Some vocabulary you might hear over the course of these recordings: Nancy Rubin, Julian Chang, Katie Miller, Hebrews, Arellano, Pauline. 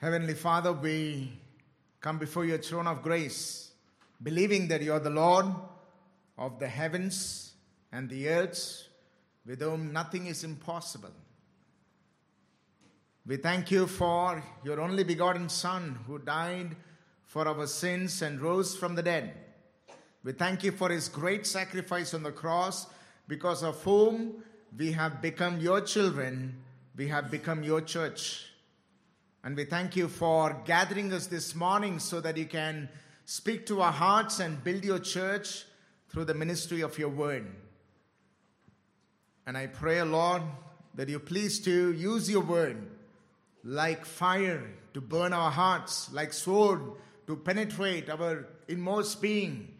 Heavenly Father, we come before your throne of grace, believing that you are the Lord of the heavens and the earth, with whom nothing is impossible. We thank you for your only begotten Son, who died for our sins and rose from the dead. We thank you for his great sacrifice on the cross, because of whom we have become your children, we have become your church. And we thank you for gathering us this morning so that you can speak to our hearts and build your church through the ministry of your word. And I pray, Lord, that you please to use your word like fire to burn our hearts, like sword to penetrate our inmost being,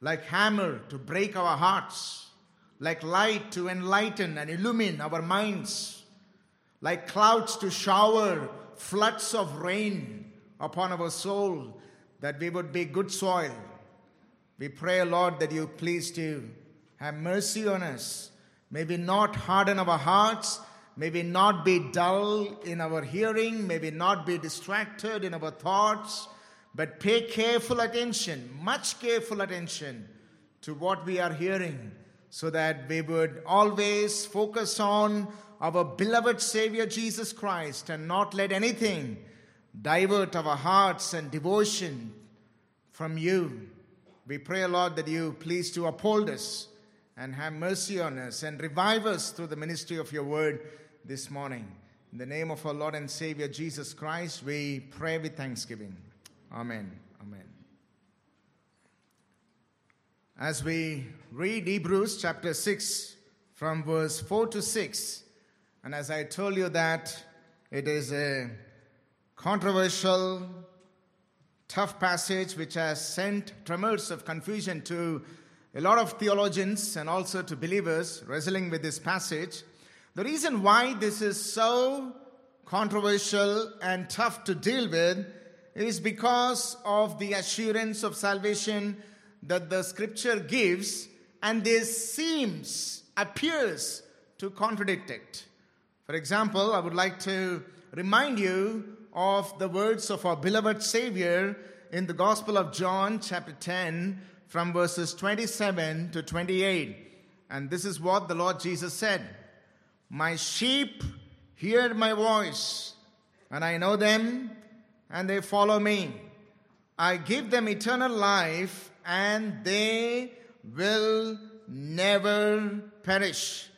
like hammer to break our hearts, like light to enlighten and illumine our minds, like clouds to shower floods of rain upon our soul, that we would be good soil. We pray, Lord, that you please to have mercy on us. May we not harden our hearts. May we not be dull in our hearing. May we not be distracted in our thoughts. But pay careful attention, much careful attention to what we are hearing, so that we would always focus on our beloved Savior Jesus Christ, and not let anything divert our hearts and devotion from you. We pray, Lord, that you please to uphold us and have mercy on us and revive us through the ministry of your word this morning. In the name of our Lord and Savior Jesus Christ, we pray with thanksgiving. Amen. Amen. As we read Hebrews chapter 6 from verse 4 to 6, and as I told you that it is a controversial, tough passage which has sent tremors of confusion to a lot of theologians and also to believers wrestling with this passage. The reason why this is so controversial and tough to deal with is because of the assurance of salvation that the scripture gives, and this appears to contradict it. For example, I would like to remind you of the words of our beloved Savior in the Gospel of John chapter 10 from verses 27 to 28. And this is what the Lord Jesus said. My sheep hear my voice, and I know them, and they follow me. I give them eternal life, and they will never perish.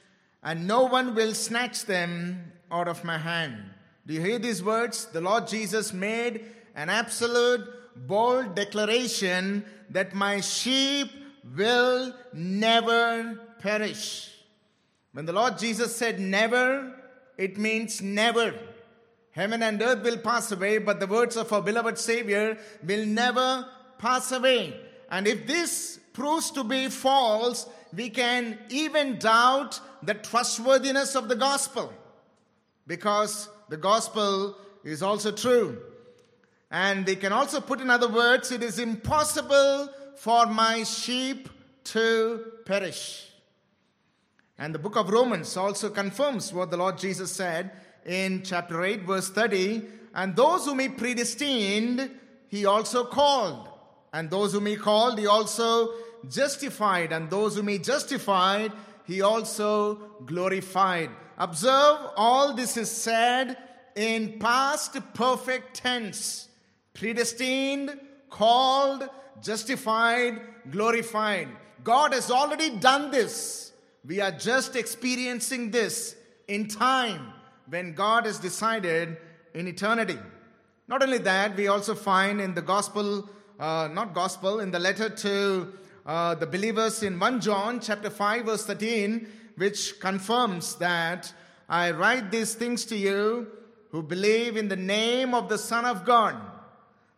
And no one will snatch them out of my hand. Do you hear these words? The Lord Jesus made an absolute, bold declaration that my sheep will never perish. When the Lord Jesus said never, it means never. Heaven and earth will pass away, but the words of our beloved Savior will never pass away. And if this proves to be false, we can even doubt the trustworthiness of the gospel, because the gospel is also true. And we can also put in other words, it is impossible for my sheep to perish. And the book of Romans also confirms what the Lord Jesus said in chapter 8, verse 30. And those whom he predestined, he also called. And those whom he called, he also justified. And those whom he justified, he also glorified. Observe, all this is said in past perfect tense. Predestined, called, justified, glorified. God has already done this. We are just experiencing this in time, when God has decided in eternity. Not only that, we also find in the letter to the believers in 1 John chapter 5 verse 13, which confirms that I write these things to you who believe in the name of the Son of God,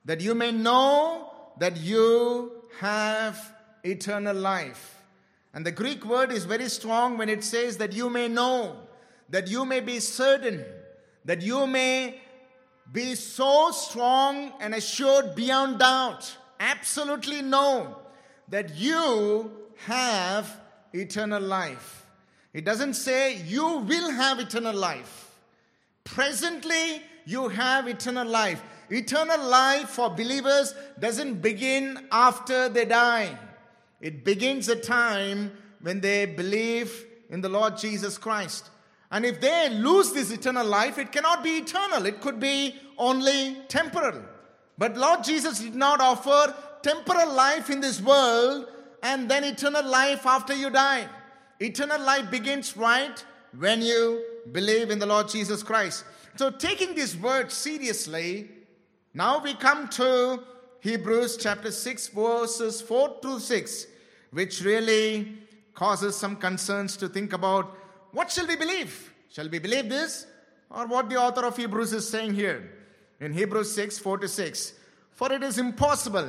that you may know that you have eternal life. And the Greek word is very strong when it says that you may know, that you may be certain, that you may be so strong and assured beyond doubt, absolutely know, that you have eternal life. It doesn't say you will have eternal life. Presently, you have eternal life. Eternal life for believers doesn't begin after they die. It begins a time when they believe in the Lord Jesus Christ. And if they lose this eternal life, it cannot be eternal. It could be only temporal. But Lord Jesus did not offer temporal life in this world and then eternal life after you die. Eternal life begins right when you believe in the Lord Jesus Christ. So taking this word seriously, now we come to Hebrews chapter 6 verses 4 through 6, which really causes some concerns to think about. What shall we believe? Shall we believe this? Or what the author of Hebrews is saying here in Hebrews 6, 4 to 6. For it is impossible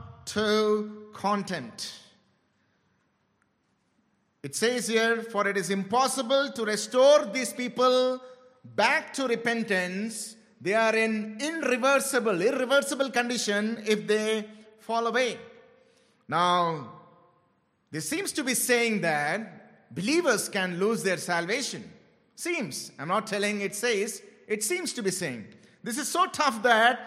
to contempt. It says here, for it is impossible to restore these people back to repentance. They are in irreversible condition if they fall away. Now, this seems to be saying that believers can lose their salvation. Seems. I'm not telling it says. It seems to be saying. This is so tough that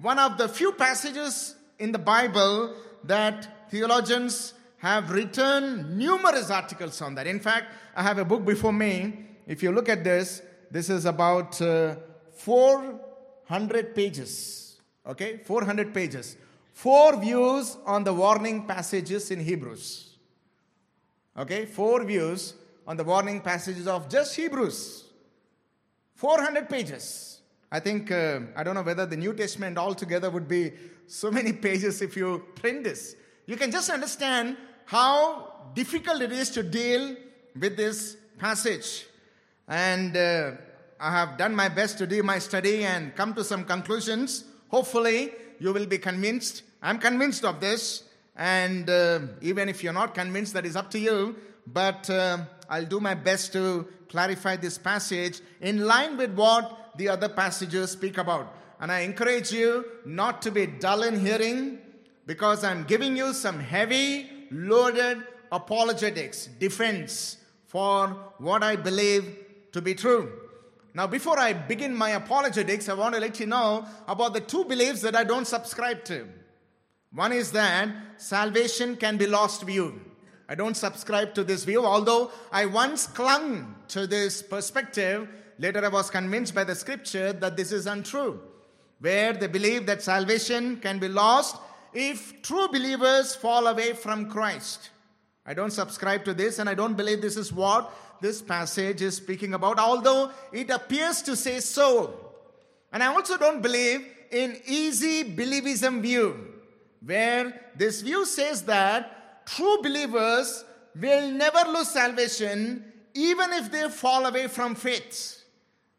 one of the few passages in the Bible that theologians have written numerous articles on that. In fact, I have a book before me. If you look at this, this is about 400 pages. Okay, 400 pages. 4 views on the warning passages in Hebrews. Okay, 4 views on the warning passages of just Hebrews. 400 pages. I think, I don't know whether the New Testament altogether would be so many pages if you print this. You can just understand how difficult it is to deal with this passage. And I have done my best to do my study and come to some conclusions. Hopefully, you will be convinced. I'm convinced of this. And even if you're not convinced, that is up to you. But I'll do my best to clarify this passage in line with what the other passages speak about. And I encourage you not to be dull in hearing, because I'm giving you some heavy, loaded apologetics, defense for what I believe to be true. Now, before I begin my apologetics, I want to let you know about the 2 beliefs that I don't subscribe to. One is that salvation can be lost view. I don't subscribe to this view, although I once clung to this perspective. Later I was convinced by the scripture that this is untrue, where they believe that salvation can be lost if true believers fall away from Christ. I don't subscribe to this, and I don't believe this is what this passage is speaking about, although it appears to say so. And I also don't believe in easy believism view, where this view says that true believers will never lose salvation even if they fall away from faith.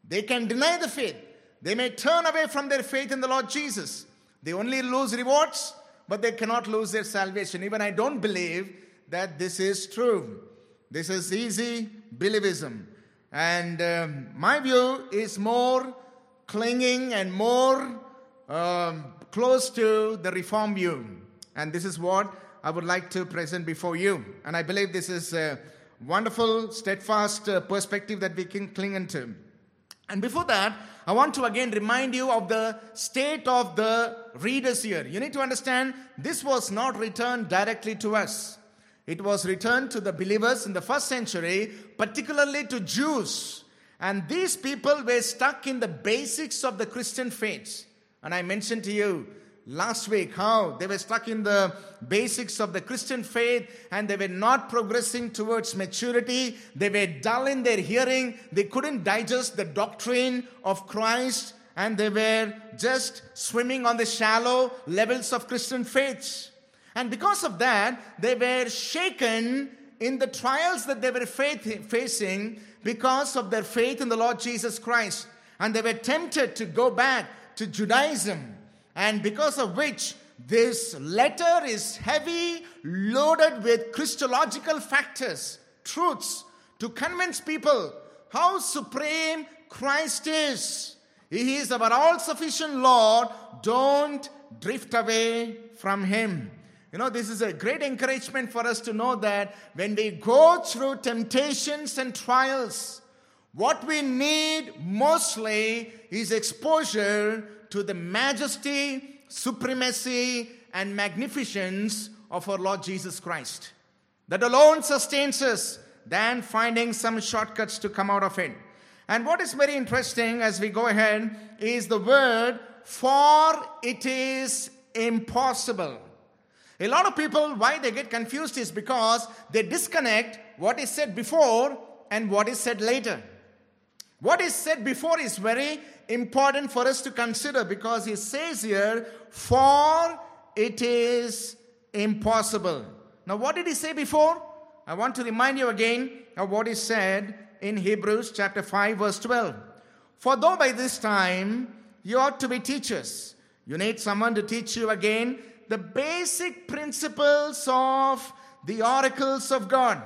They can deny the faith. They may turn away from their faith in the Lord Jesus. They only lose rewards, but they cannot lose their salvation. Even I don't believe that this is true. This is easy believism. And my view is more clinging and more close to the reform view. And this is what I would like to present before you. And I believe this is a wonderful, steadfast perspective that we can cling into. And before that, I want to again remind you of the state of the readers here. You need to understand this was not returned directly to us. It was returned to the believers in the first century, particularly to Jews. And these people were stuck in the basics of the Christian faith. And I mentioned to you last week how they were stuck in the basics of the Christian faith and they were not progressing towards maturity. They were dull in their hearing. They couldn't digest the doctrine of Christ, and they were just swimming on the shallow levels of Christian faith. And because of that, they were shaken in the trials that they were facing because of their faith in the Lord Jesus Christ. and they were tempted to go back to Judaism, and because of which this letter is heavy, loaded with Christological factors, truths, to convince people how supreme Christ is. He is our all-sufficient Lord. Don't drift away from Him. You know, this is a great encouragement for us to know that when we go through temptations and trials, what we need mostly is exposure to the majesty, supremacy, and magnificence of our Lord Jesus Christ. That alone sustains us than finding some shortcuts to come out of it. And what is very interesting as we go ahead is the word, for it is impossible. A lot of people, why they get confused is because they disconnect what is said before and what is said later. What is said before is very important for us to consider, because he says here, for it is impossible. Now, what did he say before? I want to remind you again of what is said in Hebrews chapter 5 verse 12. For though by this time you ought to be teachers, you need someone to teach you again the basic principles of the oracles of God.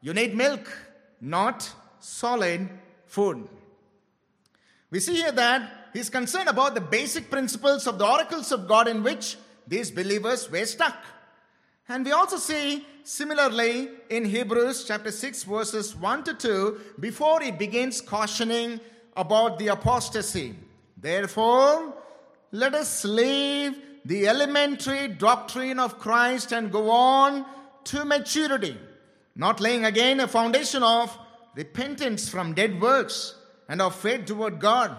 You need milk, not solid food. We see here that he's concerned about the basic principles of the oracles of God in which these believers were stuck. And we also see similarly in Hebrews chapter 6 verses 1 to 2, before he begins cautioning about the apostasy. Therefore, let us leave the elementary doctrine of Christ and go on to maturity, not laying again a foundation of repentance from dead works and of faith toward God,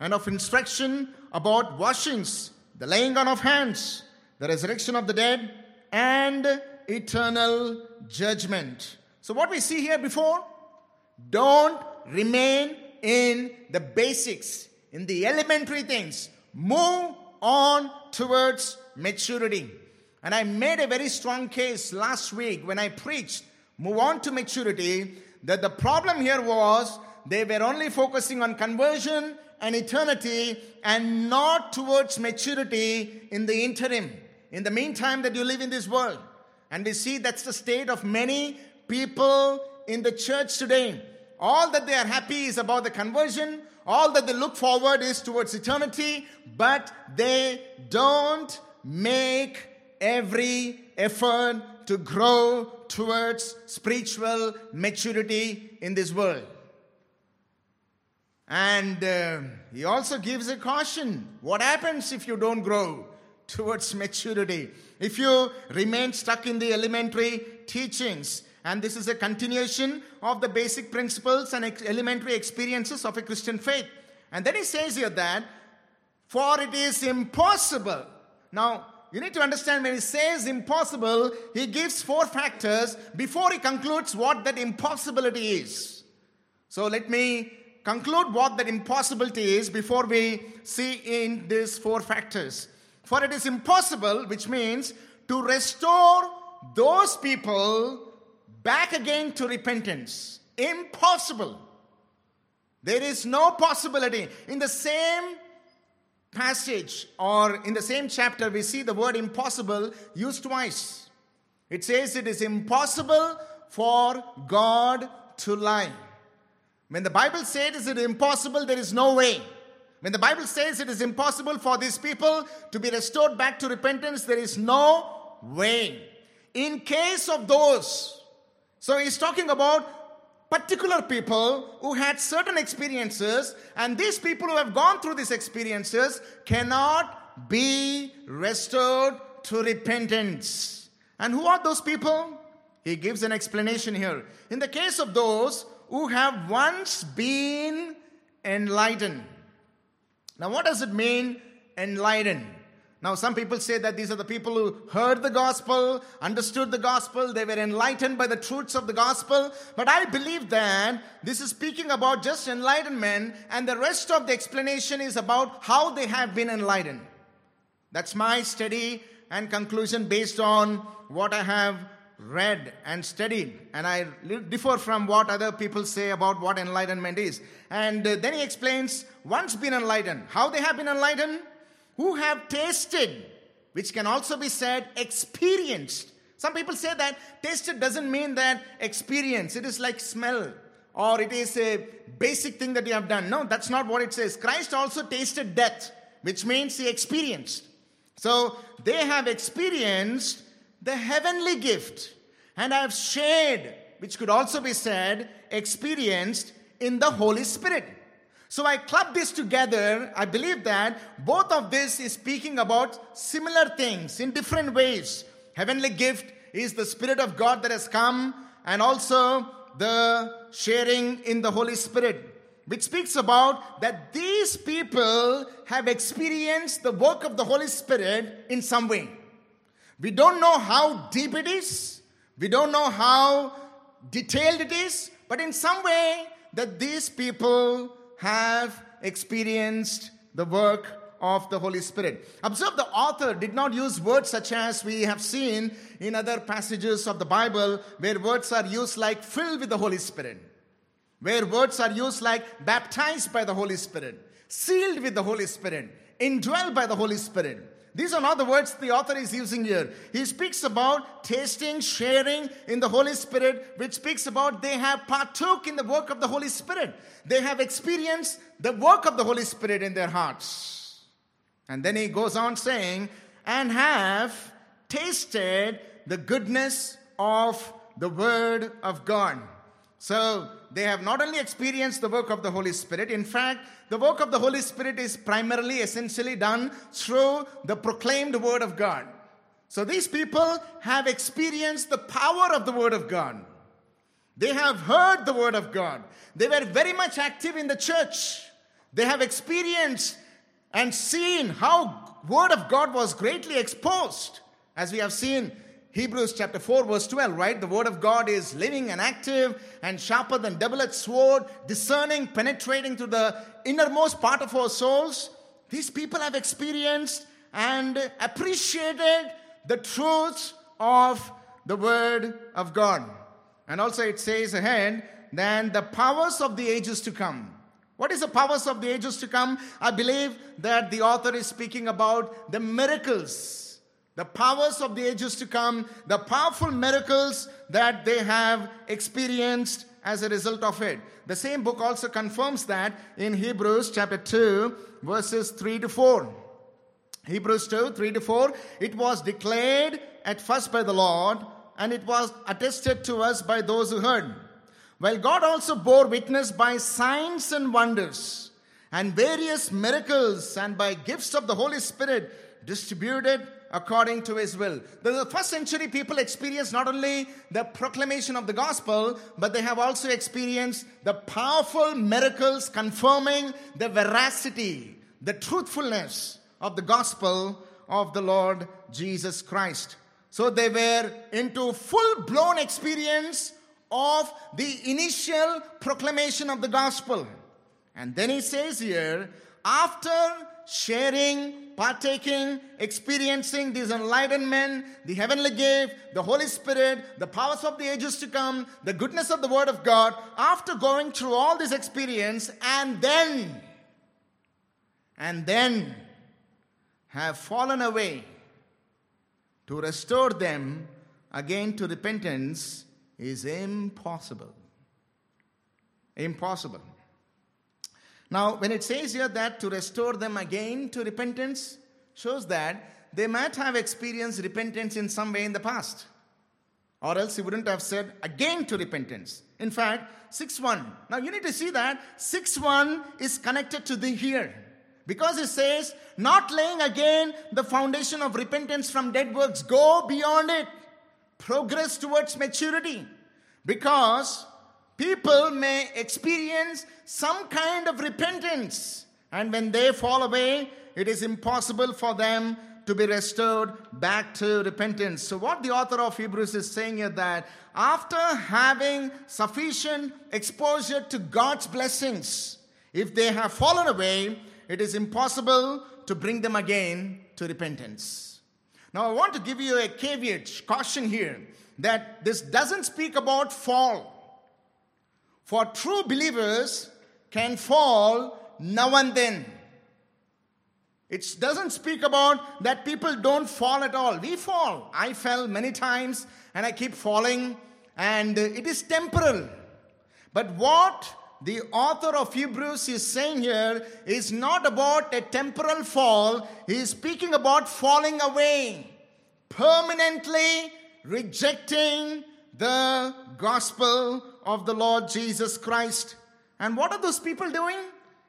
and of instruction about washings, the laying on of hands, the resurrection of the dead, and eternal judgment. So what we see here before, don't remain in the basics, in the elementary things. Move on towards maturity. And I made a very strong case last week when I preached, move on to maturity, that the problem here was they were only focusing on conversion and eternity and not towards maturity in the interim, in the meantime that you live in this world. And we see that's the state of many people in the church today. All that they are happy is about the conversion. All that they look forward is towards eternity, but they don't make every effort to grow towards spiritual maturity in this world. And he also gives a caution. What happens if you don't grow towards maturity? If you remain stuck in the elementary teachings. And this is a continuation of the basic principles and elementary experiences of a Christian faith. And then he says here that, for it is impossible. Now, you need to understand when he says impossible, he gives four factors before he concludes what that impossibility is. So let me conclude what that impossibility is before we see in these four factors. For it is impossible, which means to restore those people back again to repentance. Impossible. There is no possibility. In the same passage or in the same chapter, we see the word impossible used twice. It says it is impossible for God to lie. When the Bible says it is impossible, there is no way. When the Bible says it is impossible for these people to be restored back to repentance, there is no way. In case of those. So he's talking about particular people who had certain experiences, and these people who have gone through these experiences cannot be restored to repentance. And who are those people? He gives an explanation here. In the case of those who have once been enlightened. Now, what does it mean, enlightened? Now, some people say that these are the people who heard the gospel, understood the gospel, they were enlightened by the truths of the gospel. But I believe that this is speaking about just enlightenment, and the rest of the explanation is about how they have been enlightened. That's my study and conclusion based on what I have read and studied, and I differ from what other people say about what enlightenment is. And then he explains, once been enlightened, how they have been enlightened, who have tasted, which can also be said experienced. Some people say that tasted doesn't mean that experience. It is like smell, or it is a basic thing that you have done. No, that's not what it says. Christ also tasted death, which means he experienced. So they have experienced the heavenly gift, and I have shared, which could also be said, experienced in the Holy Spirit. So I club this together. I believe that both of this is speaking about similar things in different ways. Heavenly gift is the Spirit of God that has come, and also the sharing in the Holy Spirit, which speaks about that these people have experienced the work of the Holy Spirit in some way. We don't know how deep it is. We don't know how detailed it is. But in some way that these people have experienced the work of the Holy Spirit. Observe the author did not use words such as we have seen in other passages of the Bible, where words are used like filled with the Holy Spirit, where words are used like baptized by the Holy Spirit, sealed with the Holy Spirit, indwelled by the Holy Spirit. These are not the words the author is using here. He speaks about tasting, sharing in the Holy Spirit, which speaks about they have partook in the work of the Holy Spirit. They have experienced the work of the Holy Spirit in their hearts. And then he goes on saying, and have tasted the goodness of the Word of God. So they have not only experienced the work of the Holy Spirit. In fact, the work of the Holy Spirit is primarily, essentially done through the proclaimed Word of God. So these people have experienced the power of the Word of God. They have heard the Word of God. They were very much active in the church. They have experienced and seen how Word of God was greatly exposed, as we have seen Hebrews chapter 4 verse 12, right? The Word of God is living and active and sharper than double-edged sword, discerning, penetrating to the innermost part of our souls. These people have experienced and appreciated the truth of the Word of God. And also it says ahead, then the powers of the ages to come. What is the powers of the ages to come? I believe that the author is speaking about the miracles. The powers of the ages to come, the powerful miracles that they have experienced as a result of it. The same book also confirms that in Hebrews chapter 2, verses 3 to 4. Hebrews 2, 3 to 4, it was declared at first by the Lord, and it was attested to us by those who heard. While God also bore witness by signs and wonders, and various miracles, and by gifts of the Holy Spirit distributed according to his will. The first century people experienced not only the proclamation of the gospel, but they have also experienced the powerful miracles confirming the veracity, the truthfulness of the gospel of the Lord Jesus Christ. So they were into full-blown experience of the initial proclamation of the gospel. And then he says here, after sharing, partaking, experiencing this enlightenment, the heavenly gift, the Holy Spirit, the powers of the ages to come, the goodness of the Word of God, after going through all this experience, and then have fallen away, to restore them again to repentance is impossible. Impossible. Now, when it says here that to restore them again to repentance, shows that they might have experienced repentance in some way in the past. Or else he wouldn't have said again to repentance. In fact, 6:1. Now, you need to see that 6:1 is connected to the here. Because it says, not laying again the foundation of repentance from dead works. Go beyond it. Progress towards maturity. Because people may experience some kind of repentance, and when they fall away, it is impossible for them to be restored back to repentance. So what the author of Hebrews is saying here, that after having sufficient exposure to God's blessings, if they have fallen away, it is impossible to bring them again to repentance. Now I want to give you a caveat, caution here. that this doesn't speak about fall. For true believers can fall now and then. It doesn't speak about that people don't fall at all. We fall. I fell many times and I keep falling, and it is temporal. But what the author of Hebrews is saying here is not about a temporal fall. He is speaking about falling away, permanently rejecting the gospel of the Lord Jesus Christ. And what are those people doing?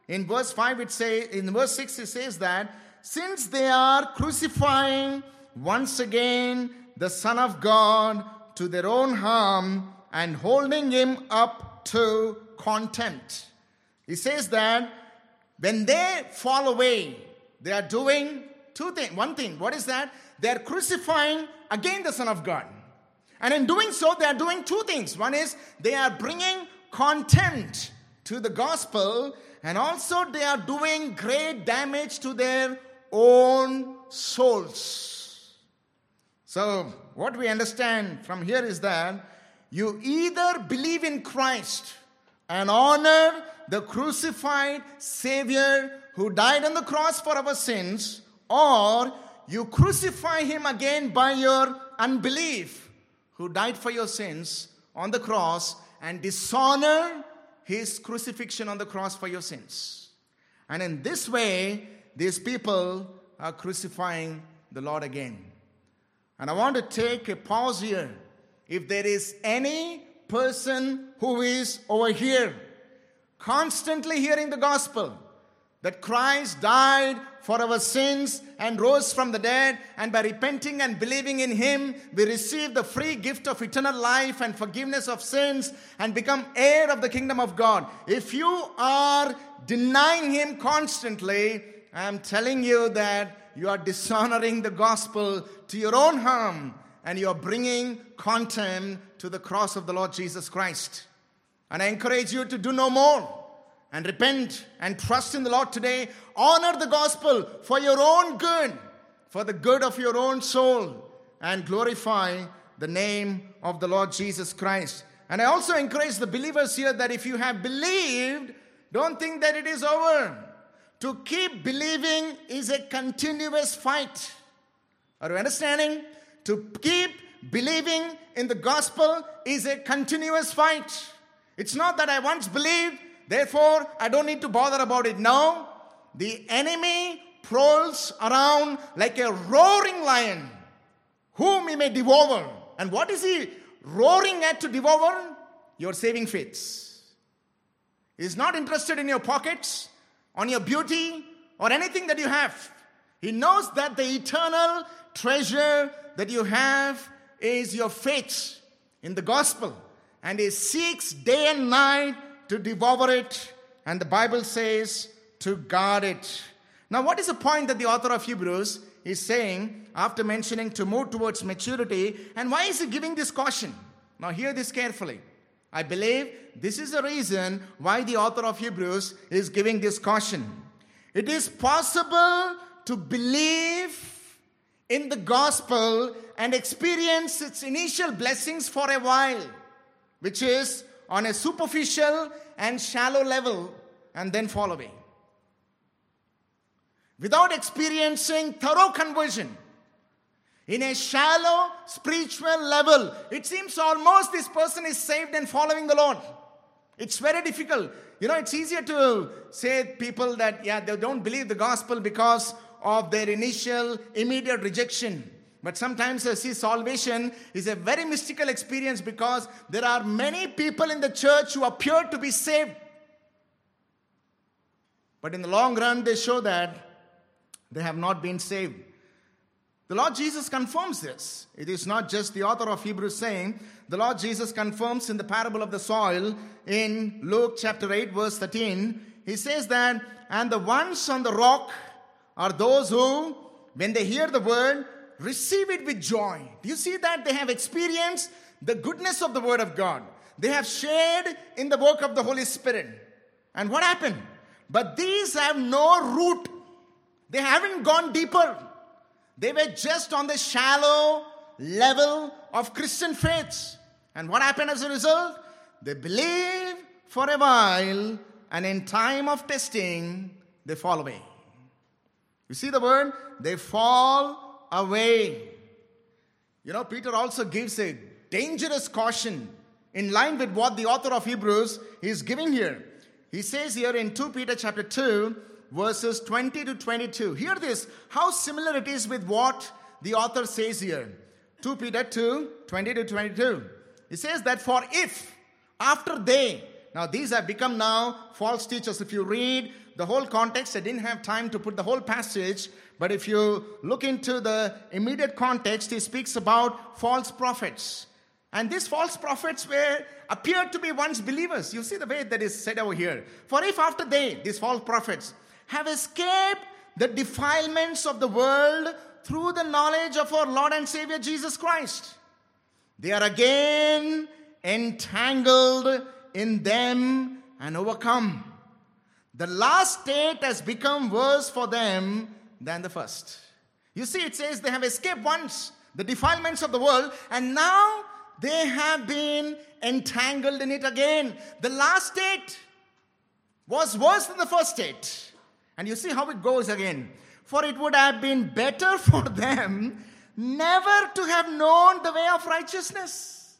In verse 5 it says, in verse 6 it says that since they are crucifying once again the Son of God to their own harm and holding him up to contempt. He says that when they fall away, they are doing two things. One thing, what is that? They are crucifying again the Son of God. And in doing so, they are doing two things. One is they are bringing contempt to the gospel, and also they are doing great damage to their own souls. So what we understand from here is that you either believe in Christ and honor the crucified Savior who died on the cross for our sins, or you crucify him again by your unbelief, who died for your sins on the cross, and dishonor his crucifixion on the cross for your sins. And in this way, these people are crucifying the Lord again. And I want to take a pause here. If there is any person who is over here constantly hearing the gospel that Christ died for our sins and rose from the dead, and by repenting and believing in him, we receive the free gift of eternal life and forgiveness of sins and become heir of the kingdom of God. If you are denying him constantly, I am telling you that you are dishonoring the gospel to your own harm, and you are bringing contempt to the cross of the Lord Jesus Christ. And I encourage you to do no more, and repent and trust in the Lord today. Honor the gospel for your own good, for the good of your own soul, and glorify the name of the Lord Jesus Christ. And I also encourage the believers here that if you have believed, don't think that it is over. To keep believing is a continuous fight. Are you understanding? To keep believing in the gospel is a continuous fight. It's not that I once believed, therefore, I don't need to bother about it. No, the enemy prowls around like a roaring lion, whom he may devour. And what is he roaring at to devour? Your saving faith. He's not interested in your pockets, on your beauty, or anything that you have. He knows that the eternal treasure that you have is your faith in the gospel. And he seeks day and night to devour it, and the Bible says to guard it. Now, what is the point that the author of Hebrews is saying after mentioning to move towards maturity, and why is he giving this caution? Now, hear this carefully. I believe this is the reason why the author of Hebrews is giving this caution. It is possible to believe in the gospel and experience its initial blessings for a while, which is on a superficial and shallow level, and then fall away, without experiencing thorough conversion. In a shallow spiritual level, it seems almost this person is saved and following the Lord. It's very difficult. You know, it's easier to say people that, they don't believe the gospel because of their initial immediate rejection. But sometimes I see salvation is a very mystical experience, because there are many people in the church who appear to be saved. But in the long run, they show that they have not been saved. The Lord Jesus confirms this. It is not just the author of Hebrews saying. The Lord Jesus confirms in the parable of the soil in Luke chapter 8 verse 13. He says that, and the ones on the rock are those who, when they hear the word, receive it with joy. Do you see that? They have experienced the goodness of the Word of God. They have shared in the work of the Holy Spirit. And what happened? But these have no root. They haven't gone deeper. They were just on the shallow level of Christian faiths. And what happened as a result? They believe for a while, and in time of testing, they fall away. You see the word? They fall away. You know, Peter also gives a dangerous caution in line with what the author of Hebrews is giving here. He says here in 2 Peter chapter 2, verses 20 to 22. Hear this, how similar it is with what the author says here. 2 Peter 2, 20 to 22. He says that for if, after they, now these have become now false teachers. If you read the whole context, I didn't have time to put the whole passage, but if you look into the immediate context, he speaks about false prophets. And these false prophets appeared to be once believers. You see the way that is said over here. For if after they, these false prophets, have escaped the defilements of the world through the knowledge of our Lord and Savior Jesus Christ, they are again entangled in them and overcome. The last state has become worse for them than the first. You see, it says they have escaped once the defilements of the world, and now they have been entangled in it again. The last state was worse than the first state. And you see how it goes again. For it would have been better for them never to have known the way of righteousness.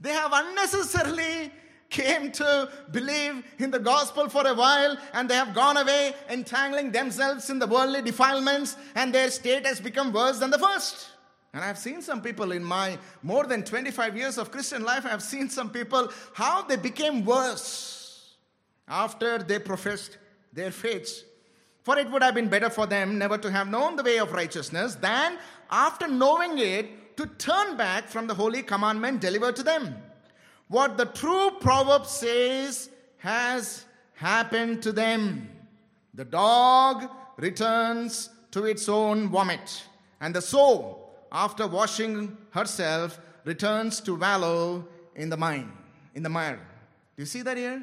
They have unnecessarily came to believe in the gospel for a while, and they have gone away entangling themselves in the worldly defilements, and their state has become worse than the first. And I've seen some people in my more than 25 years of Christian life, I've seen some people, how they became worse after they professed their faith. For it would have been better for them never to have known the way of righteousness than after knowing it to turn back from the holy commandment delivered to them. What the true proverb says has happened to them. The dog returns to its own vomit, and the soul, after washing herself, returns to wallow in the mire. Do you see that here?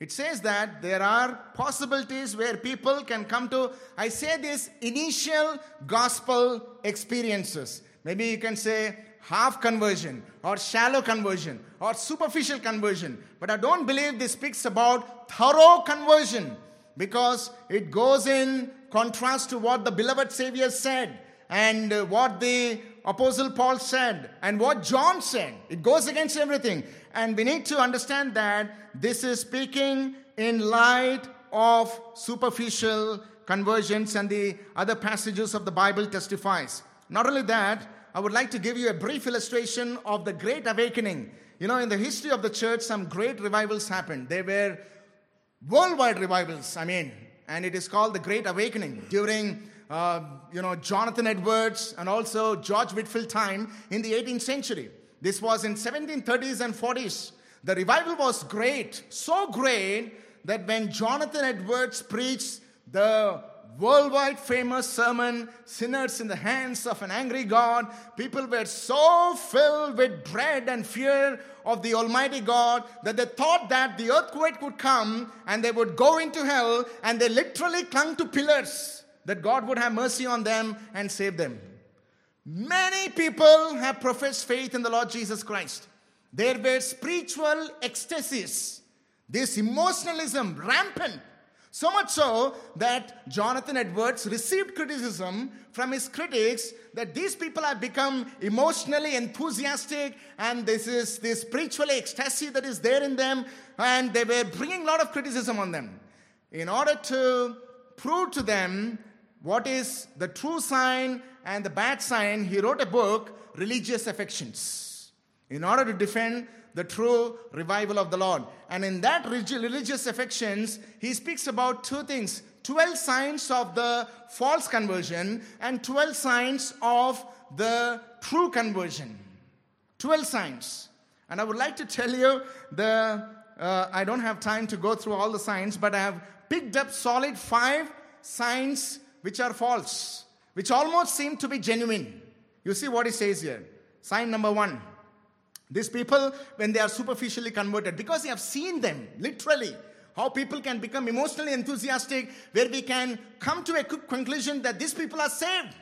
It says that there are possibilities where people can come to, I say this, initial gospel experiences. Maybe you can say half conversion or shallow conversion or superficial conversion. But I don't believe this speaks about thorough conversion, because it goes in contrast to what the beloved Savior said, and what the Apostle Paul said, and what John said. It goes against everything. And we need to understand that this is speaking in light of superficial conversions, and the other passages of the Bible testifies. Not only that, I would like to give you a brief illustration of the Great Awakening. You know, in the history of the church, some great revivals happened. They were worldwide revivals, and it is called the Great Awakening during Jonathan Edwards and also George Whitefield time in the 18th century. This was in 1730s and 40s. The revival was great, so great that when Jonathan Edwards preached the worldwide famous sermon, Sinners in the Hands of an Angry God, people were so filled with dread and fear of the Almighty God that they thought that the earthquake would come and they would go into hell, and they literally clung to pillars, that God would have mercy on them and save them. Many people have professed faith in the Lord Jesus Christ. There were spiritual ecstasies, this emotionalism rampant, so much so that Jonathan Edwards received criticism from his critics that these people have become emotionally enthusiastic, and this is this spiritual ecstasy that is there in them, and they were bringing a lot of criticism on them. In order to prove to them what is the true sign and the bad sign, he wrote a book, Religious Affections, in order to defend the true revival of the Lord. And in that Religious Affections, he speaks about two things: 12 signs of the false conversion and 12 signs of the true conversion. 12 signs. And I would like to tell you, I don't have time to go through all the signs, but I have picked up solid 5 signs which are false, which almost seem to be genuine. You see what he says here. Sign number 1. These people, when they are superficially converted, because they have seen them, literally, how people can become emotionally enthusiastic, where we can come to a quick conclusion that these people are saved.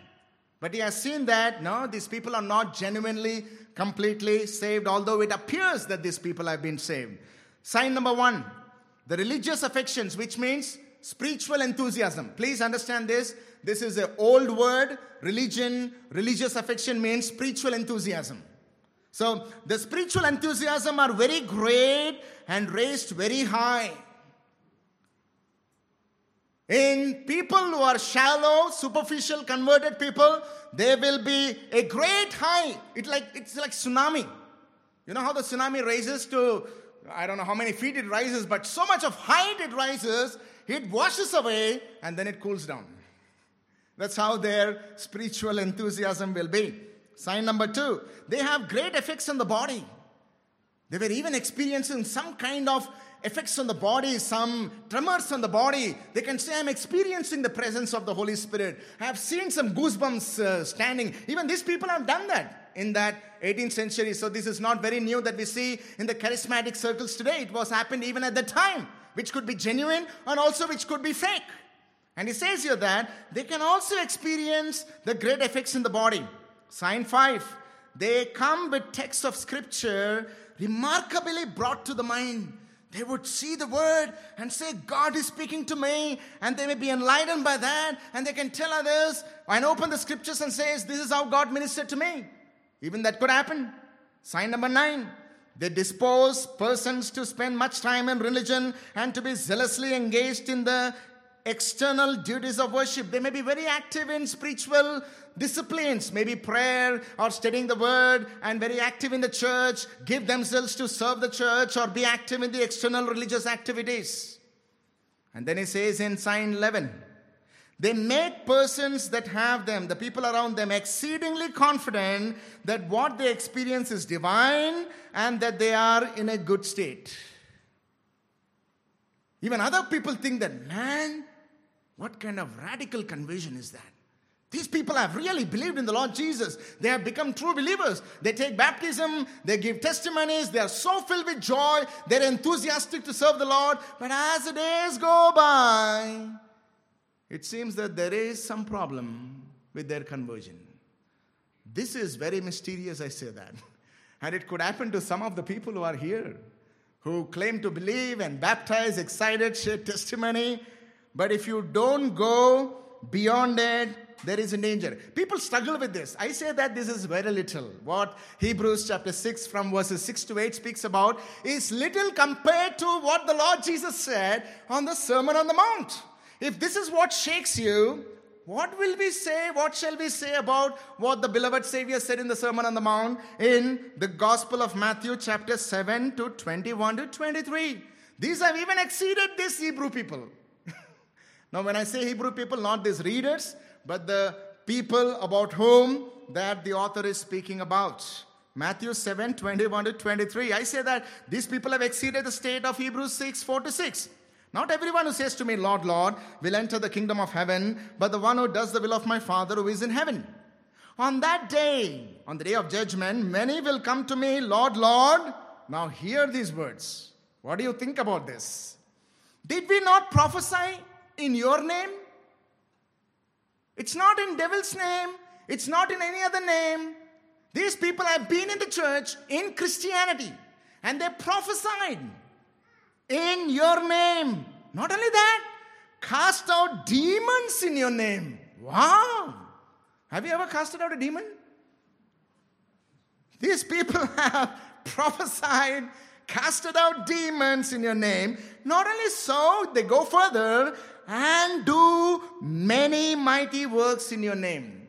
But he has seen that, no, these people are not genuinely, completely saved, although it appears that these people have been saved. Sign number one, the religious affections, which means spiritual enthusiasm. Please understand this. This is an old word. Religion, religious affection means spiritual enthusiasm. So the spiritual enthusiasm are very great and raised very high. In people who are shallow, superficial, converted people, there will be a great high. It's like tsunami. You know how the tsunami rises to, I don't know how many feet it rises, but so much of height it rises, it washes away and then it cools down. That's how their spiritual enthusiasm will be. Sign number two, they have great effects on the body. They were even experiencing some kind of effects on the body, some tremors on the body. They can say, I'm experiencing the presence of the Holy Spirit. I have seen some goosebumps standing. Even these people have done that in that 18th century. So this is not very new that we see in the charismatic circles today. It was happened even at that time, which could be genuine and also which could be fake. And he says here that they can also experience the great effects in the body. Sign five, they come with texts of scripture remarkably brought to the mind. They would see the word and say, God is speaking to me, and they may be enlightened by that, and they can tell others and open the scriptures and says, this is how God ministered to me. Even that could happen. Sign number nine, they dispose persons to spend much time in religion and to be zealously engaged in the external duties of worship. They may be very active in spiritual disciplines, maybe prayer or studying the word, and very active in the church, give themselves to serve the church or be active in the external religious activities. And then he says in sign 11, they make persons that have them, the people around them, exceedingly confident that what they experience is divine and that they are in a good state. Even other people think that, man, what kind of radical conversion is that? These people have really believed in the Lord Jesus. They have become true believers. They take baptism. They give testimonies. They are so filled with joy. They're enthusiastic to serve the Lord. But as the days go by, it seems that there is some problem with their conversion. This is very mysterious, I say that. And it could happen to some of the people who are here, who claim to believe and baptize, excited, share testimony. But if you don't go beyond it, there is a danger. People struggle with this. I say that this is very little. What Hebrews chapter 6 from verses 6 to 8 speaks about is little compared to what the Lord Jesus said on the Sermon on the Mount. If this is what shakes you, what will we say? What shall we say about what the beloved Savior said in the Sermon on the Mount in the Gospel of Matthew chapter 7 to 21 to 23? These have even exceeded these Hebrew people. Now, when I say Hebrew people, not these readers, but the people about whom that the author is speaking about. Matthew 7, 21 to 23. I say that these people have exceeded the state of Hebrews 6, 4 to 6. Not everyone who says to me, Lord, Lord, will enter the kingdom of heaven, but the one who does the will of my Father who is in heaven. On that day, on the day of judgment, many will come to me, Lord, Lord. Now hear these words. What do you think about this? Did we not prophesy in your name? It's not in devil's name. It's not in any other name. These people have been in the church, in Christianity, and they prophesied in your name. Not only that, cast out demons in your name. Wow. Have you ever casted out a demon? These people have prophesied, casted out demons in your name. Not only so, they go further and do many mighty works in your name.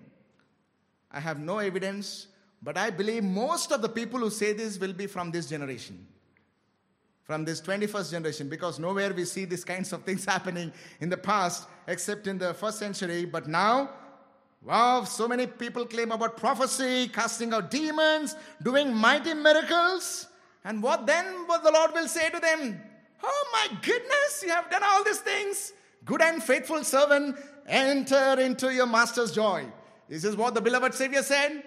I have no evidence, but I believe most of the people who say this will be from this generation, from this 21st generation, because nowhere we see these kinds of things happening in the past, except in the first century. But now, wow, so many people claim about prophecy, casting out demons, doing mighty miracles. And what then what the Lord will say to them? Oh my goodness, you have done all these things. Good and faithful servant, enter into your master's joy. This is what the beloved Savior said?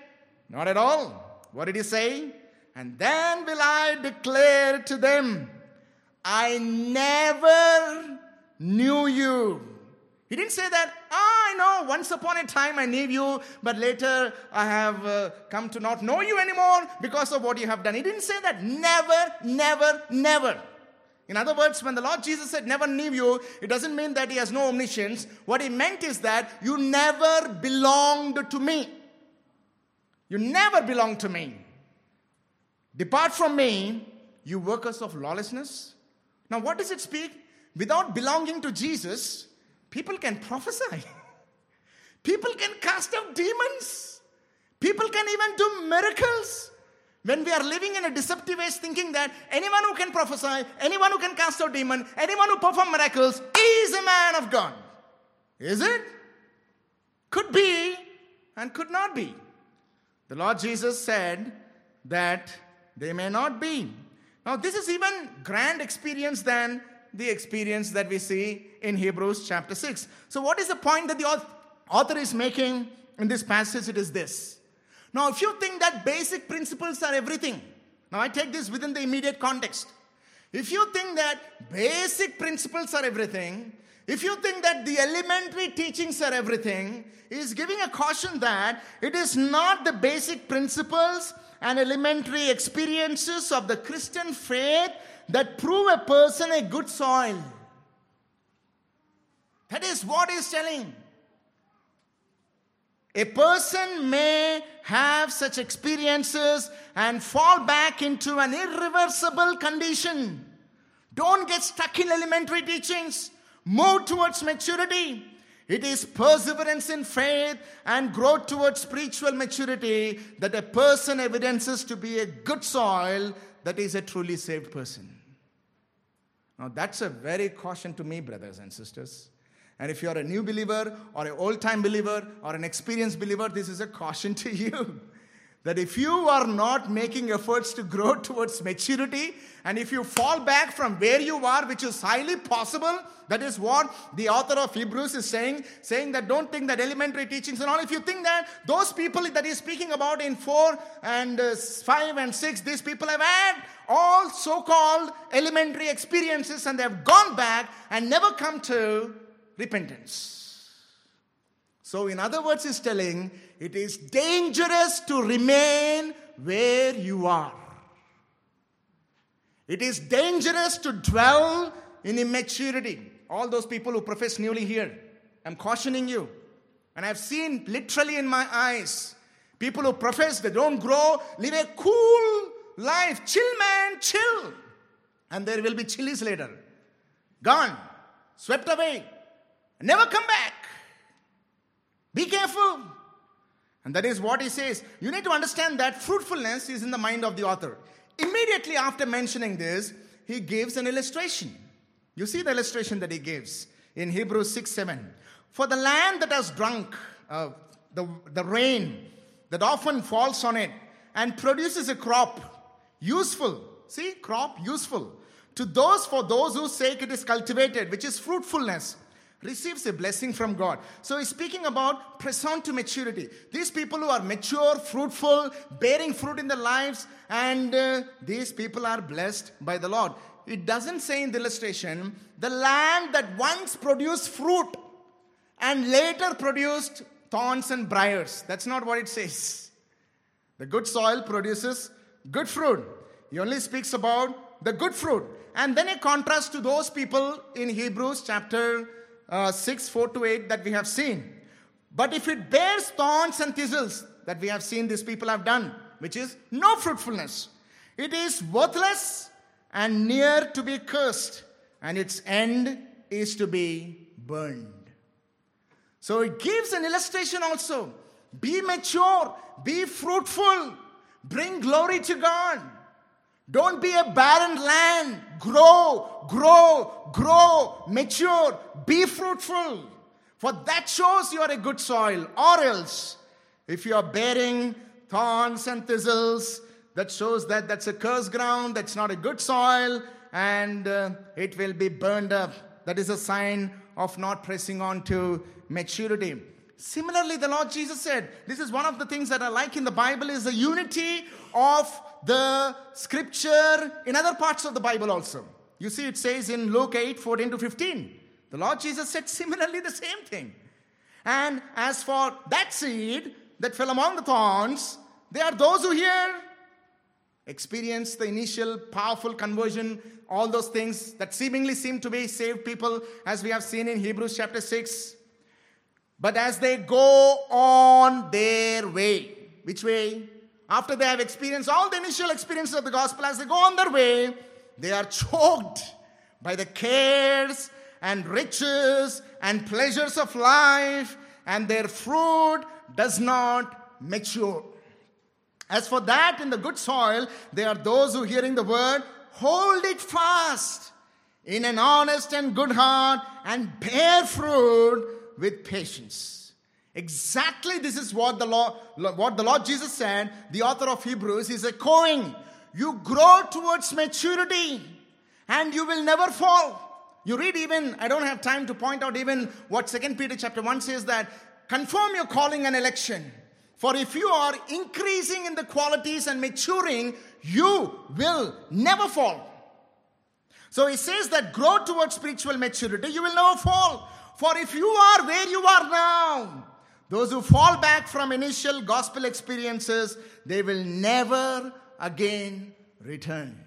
Not at all. What did he say? And then will I declare to them, I never knew you. He didn't say that, I know, once upon a time I knew you, but later I have come to not know you anymore because of what you have done. He didn't say that. Never, never, never. In other words, when the Lord Jesus said, never knew you, it doesn't mean that he has no omniscience. What he meant is that you never belonged to me. You never belonged to me. Depart from me, you workers of lawlessness. Now, what does it speak? Without belonging to Jesus, people can prophesy. People can cast out demons. People can even do miracles. When we are living in a deceptive age, thinking that anyone who can prophesy, anyone who can cast out demons, anyone who performs miracles is a man of God. Is it? Could be and could not be. The Lord Jesus said that they may not be. Now, this is even grand experience than the experience that we see in Hebrews chapter 6. So what is the point that the author is making in this passage? It is this. Now, if you think that basic principles are everything, now I take this within the immediate context. If you think that basic principles are everything, if you think that the elementary teachings are everything, he is giving a caution that it is not the basic principles and elementary experiences of the Christian faith that prove a person a good soil. That is what he is telling. A person may have such experiences and fall back into an irreversible condition. Don't get stuck in elementary teachings. Move towards maturity. It is perseverance in faith and growth towards spiritual maturity that a person evidences to be a good soil, that is a truly saved person. Now that's a very caution to me, brothers and sisters. And if you're a new believer or an old-time believer or an experienced believer, this is a caution to you. That if you are not making efforts to grow towards maturity, and if you fall back from where you are, which is highly possible, that is what the author of Hebrews is saying that don't think that elementary teachings and all, if you think that those people that he's speaking about in 4 and 5 and 6, these people have had all so-called elementary experiences and they have gone back and never come to repentance. So in other words, he's telling, it is dangerous to remain where you are. It is dangerous to dwell in immaturity. All those people who profess newly here, I'm cautioning you. And I've seen literally in my eyes, people who profess, they don't grow, live a cool life. Chill, man, chill. And there will be chillies later. Gone, swept away, never come back. Be careful. And that is what he says. You need to understand that fruitfulness is in the mind of the author. Immediately after mentioning this, he gives an illustration. You see the illustration that he gives in Hebrews 6:7. For the land that has drunk the rain that often falls on it and produces a crop useful. See, crop useful. For those whose sake it is cultivated, which is fruitfulness, receives a blessing from God. So he's speaking about press on to maturity. These people who are mature, fruitful, bearing fruit in their lives, and these people are blessed by the Lord. It doesn't say in the illustration, the land that once produced fruit and later produced thorns and briars. That's not what it says. The good soil produces good fruit. He only speaks about the good fruit. And then a contrast to those people in Hebrews chapter 6:4-8 that we have seen. But if it bears thorns and thistles, that we have seen these people have done, which is no fruitfulness, it is worthless and near to be cursed, and its end is to be burned. So it gives an illustration also. Be mature, be fruitful, bring glory to God. Don't be a barren land. Grow, grow, grow, mature, be fruitful. For that shows you are a good soil. Or else, if you are bearing thorns and thistles, that shows that that's a cursed ground, that's not a good soil, and it will be burned up. That is a sign of not pressing on to maturity. Similarly, the Lord Jesus said, this is one of the things that I like in the Bible is the unity of the scripture in other parts of the Bible also. You see, it says in Luke 8:14-15, The Lord Jesus said similarly the same thing. And as for that seed that fell among the thorns, they are those who hear, experience the initial powerful conversion, all those things that seemingly seem to be saved people, as we have seen in Hebrews chapter 6. But as they go on their way, which way? After they have experienced all the initial experiences of the gospel, as they go on their way, they are choked by the cares and riches and pleasures of life, and their fruit does not mature. As for that, in the good soil, they are those who, hearing the word, hold it fast in an honest and good heart and bear fruit with patience. Exactly this is what the Lord Jesus said. The author of Hebrews is echoing. You grow towards maturity and you will never fall. You read even, I don't have time to point out even what 2 Peter chapter 1 says, that confirm your calling and election. For if you are increasing in the qualities and maturing, you will never fall. So he says that grow towards spiritual maturity, you will never fall. For if you are where you are now, those who fall back from initial gospel experiences, they will never again return.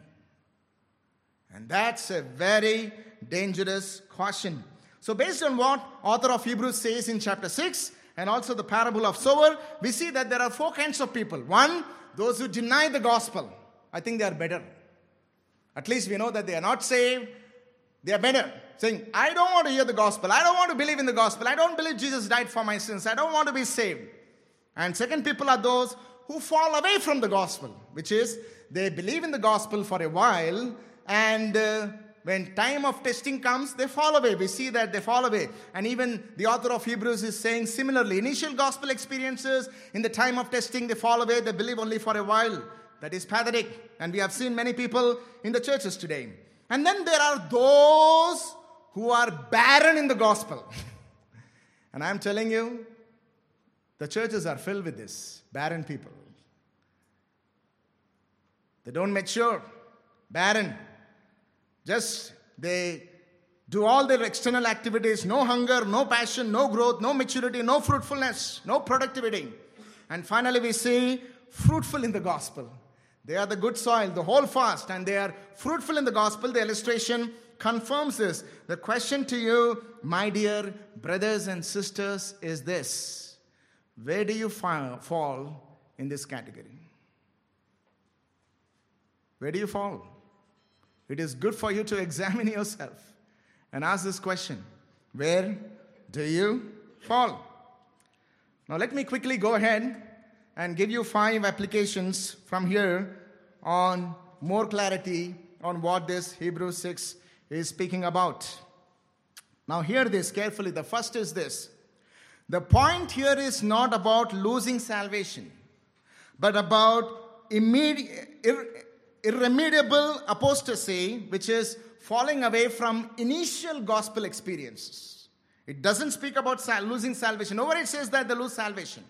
And that's a very dangerous caution. So based on what author of Hebrews says in chapter 6, and also the parable of sower, we see that there are four kinds of people. One, those who deny the gospel. I think they are better. At least we know that they are not saved. They are better. Saying, I don't want to hear the gospel. I don't want to believe in the gospel. I don't believe Jesus died for my sins. I don't want to be saved. And second people are those who fall away from the gospel, which is they believe in the gospel for a while, and when time of testing comes, they fall away. We see that they fall away. And even the author of Hebrews is saying similarly, initial gospel experiences, in the time of testing, they fall away. They believe only for a while. That is pathetic. And we have seen many people in the churches today. And then there are those who are barren in the gospel. And I'm telling you, the churches are filled with this. Barren people. They don't mature. Barren. Just they do all their external activities, no hunger, no passion, no growth, no maturity, no fruitfulness, no productivity. And finally we see fruitful in the gospel. They are the good soil, the whole fast, and they are fruitful in the gospel. The illustration confirms this. The question to you, my dear brothers and sisters, is this. Where do you fall in this category? Where do you fall? It is good for you to examine yourself and ask this question. Where do you fall? Now let me quickly go ahead and give you 5 applications from here on more clarity on what this Hebrews 6 is speaking about. Now hear this carefully. The first is this. The point here is not about losing salvation, but about irremediable apostasy, which is falling away from initial gospel experiences. It doesn't speak about losing salvation. Nowhere it says that they lose salvation.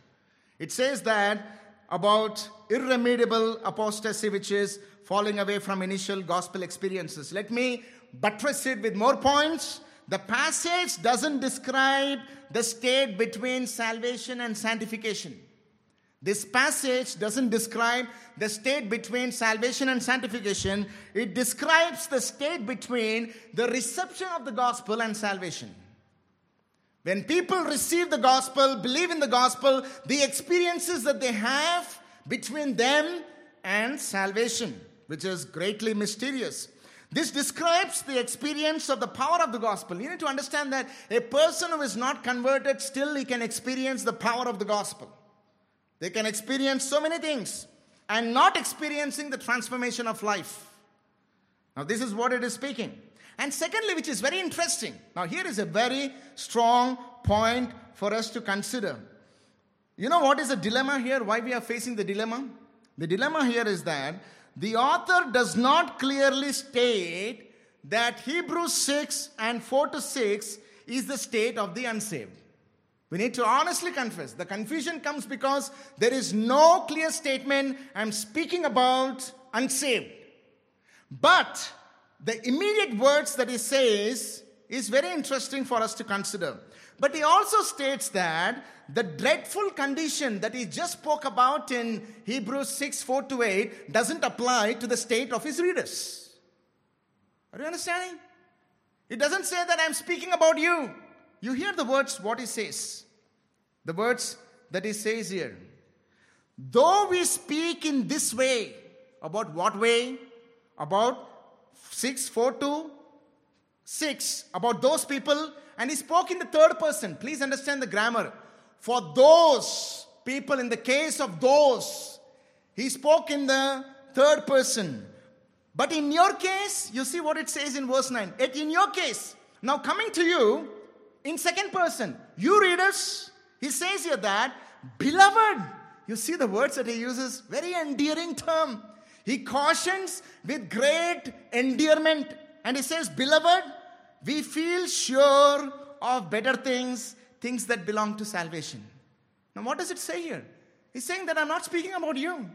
It says that about irremediable apostasy, which is falling away from initial gospel experiences. Let me buttress it with more points. The passage doesn't describe the state between salvation and sanctification. This passage doesn't describe the state between salvation and sanctification. It describes the state between the reception of the gospel and salvation. When people receive the gospel, believe in the gospel, the experiences that they have between them and salvation, which is greatly mysterious. This describes the experience of the power of the gospel. You need to understand that a person who is not converted, still he can experience the power of the gospel. They can experience so many things and not experiencing the transformation of life. Now, this is what it is speaking. And secondly, which is very interesting. Now, here is a very strong point for us to consider. You know what is the dilemma here? Why we are facing the dilemma? The dilemma here is that the author does not clearly state that Hebrews 6 and 4-6 is the state of the unsaved. We need to honestly confess. The confusion comes because there is no clear statement. I'm speaking about unsaved. But the immediate words that he says is very interesting for us to consider. But he also states that the dreadful condition that he just spoke about in Hebrews 6:4-8 doesn't apply to the state of his readers. Are you understanding? It doesn't say that I'm speaking about you. You hear the words, what he says. The words that he says here. Though we speak in this way, about what way? About 6:4-6, about those people. And he spoke in the third person. Please understand the grammar. For those people, in the case of those, he spoke in the third person. But in your case, you see what it says in verse 9. Yet in your case, now coming to you, in second person, you readers, he says here that, beloved, you see the words that he uses, very endearing term. He cautions with great endearment. And he says, beloved, we feel sure of better things, things that belong to salvation. Now, what does it say here? He's saying that I'm not speaking about you.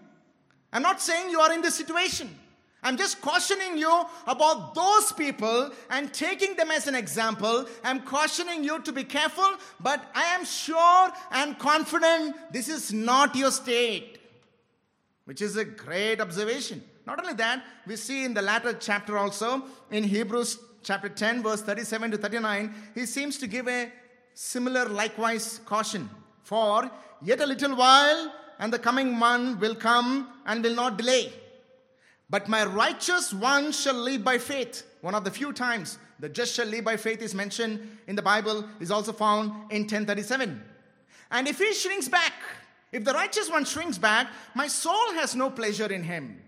I'm not saying you are in this situation. I'm just cautioning you about those people and taking them as an example. I'm cautioning you to be careful, but I am sure and confident this is not your state, which is a great observation. Not only that, we see in the latter chapter also, in Hebrews chapter 10, verse 37-39, he seems to give a similar likewise caution. For yet a little while, and the coming one will come and will not delay. But my righteous one shall live by faith. One of the few times the just shall live by faith is mentioned in the Bible, is also found in 10:37. And if he shrinks back, if the righteous one shrinks back, my soul has no pleasure in him.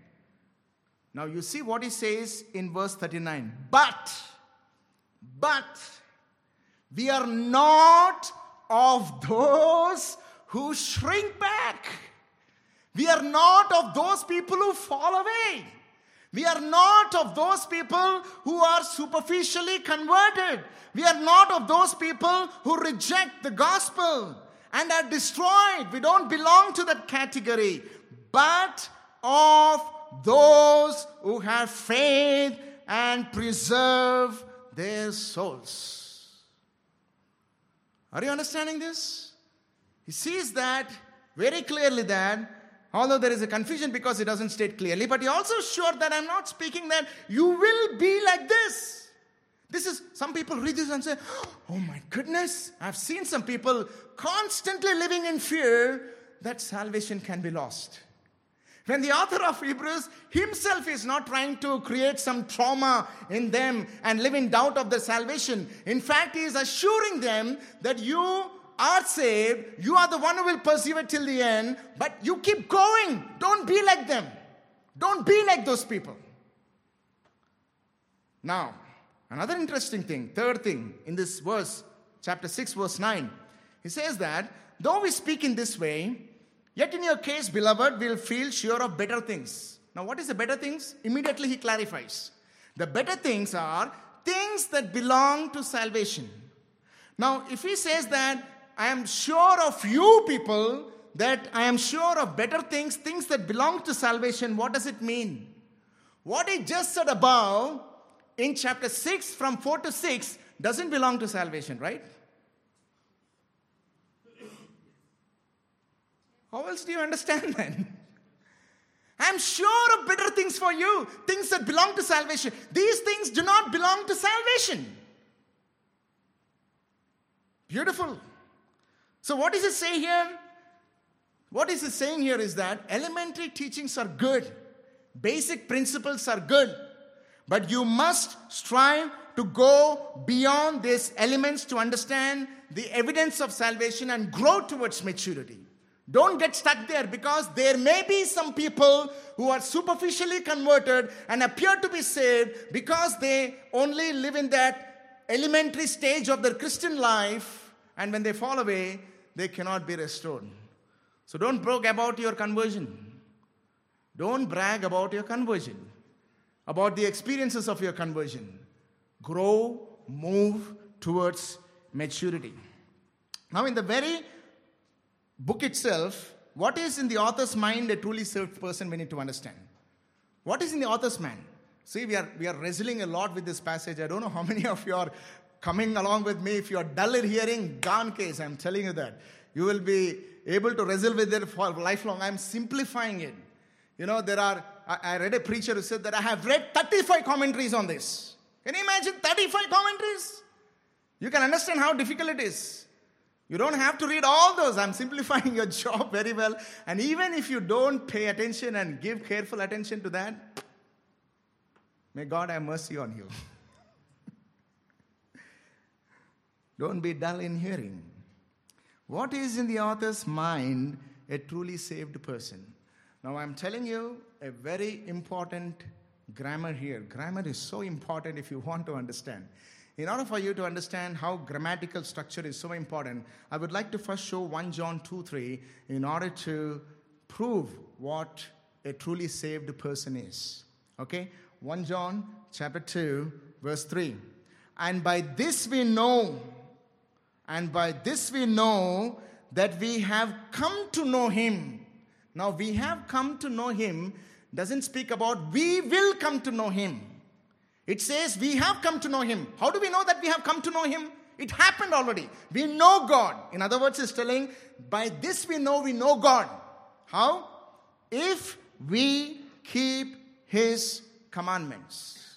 Now you see what he says in verse 39. But we are not of those who shrink back. We are not of those people who fall away. We are not of those people who are superficially converted. We are not of those people who reject the gospel and are destroyed. We don't belong to that category. But of those who have faith and preserve their souls. Are you understanding this? He sees that very clearly that although there is a confusion because it doesn't state clearly, but he also sure that I'm not speaking that you will be like this. This is, some people read this and say, oh my goodness, I've seen some people constantly living in fear that salvation can be lost. When the author of Hebrews himself is not trying to create some trauma in them and live in doubt of their salvation. In fact, he is assuring them that you are saved, you are the one who will pursue it till the end, but you keep going. Don't be like them. Don't be like those people. Now, another interesting thing, third thing in this verse, chapter 6, verse 9, he says that, though we speak in this way, yet in your case, beloved, we'll feel sure of better things. Now, what is the better things? Immediately he clarifies. The better things are things that belong to salvation. Now, if he says that, I am sure of you people, that I am sure of better things, things that belong to salvation, what does it mean? What he just said above in chapter 6 from 4-6 doesn't belong to salvation, right? How else do you understand that? I'm sure of better things for you, things that belong to salvation. These things do not belong to salvation. Beautiful. So what does it say here? What is it saying here is that elementary teachings are good. Basic principles are good. But you must strive to go beyond these elements to understand the evidence of salvation and grow towards maturity. Don't get stuck there, because there may be some people who are superficially converted and appear to be saved because they only live in that elementary stage of their Christian life, and when they fall away, they cannot be restored. So don't brag about your conversion. Don't brag about your conversion, about the experiences of your conversion. Grow, move towards maturity. Now, in the very book itself, what is in the author's mind a truly saved person we need to understand? What is in the author's mind? See, we are wrestling a lot with this passage. I don't know how many of you are coming along with me. If you are dull in hearing, gone case, I'm telling you that. You will be able to wrestle with it for lifelong. I'm simplifying it. You know, there are, I read a preacher who said that I have read 35 commentaries on this. Can you imagine 35 commentaries? You can understand how difficult it is. You don't have to read all those. I'm simplifying your job very well. And even if you don't pay attention and give careful attention to that, may God have mercy on you. Don't be dull in hearing. What is in the author's mind a truly saved person? Now I'm telling you a very important grammar here. Grammar is so important if you want to understand. In order for you to understand how grammatical structure is so important, I would like to first show 1 John 2:3 in order to prove what a truly saved person is. Okay? 1 John chapter 2, verse 3. And by this we know that we have come to know him. Now, we have come to know him doesn't speak about we will come to know him. It says we have come to know him. How do we know that we have come to know him? It happened already. We know God. In other words, it's telling, by this we know God. How? If we keep his commandments.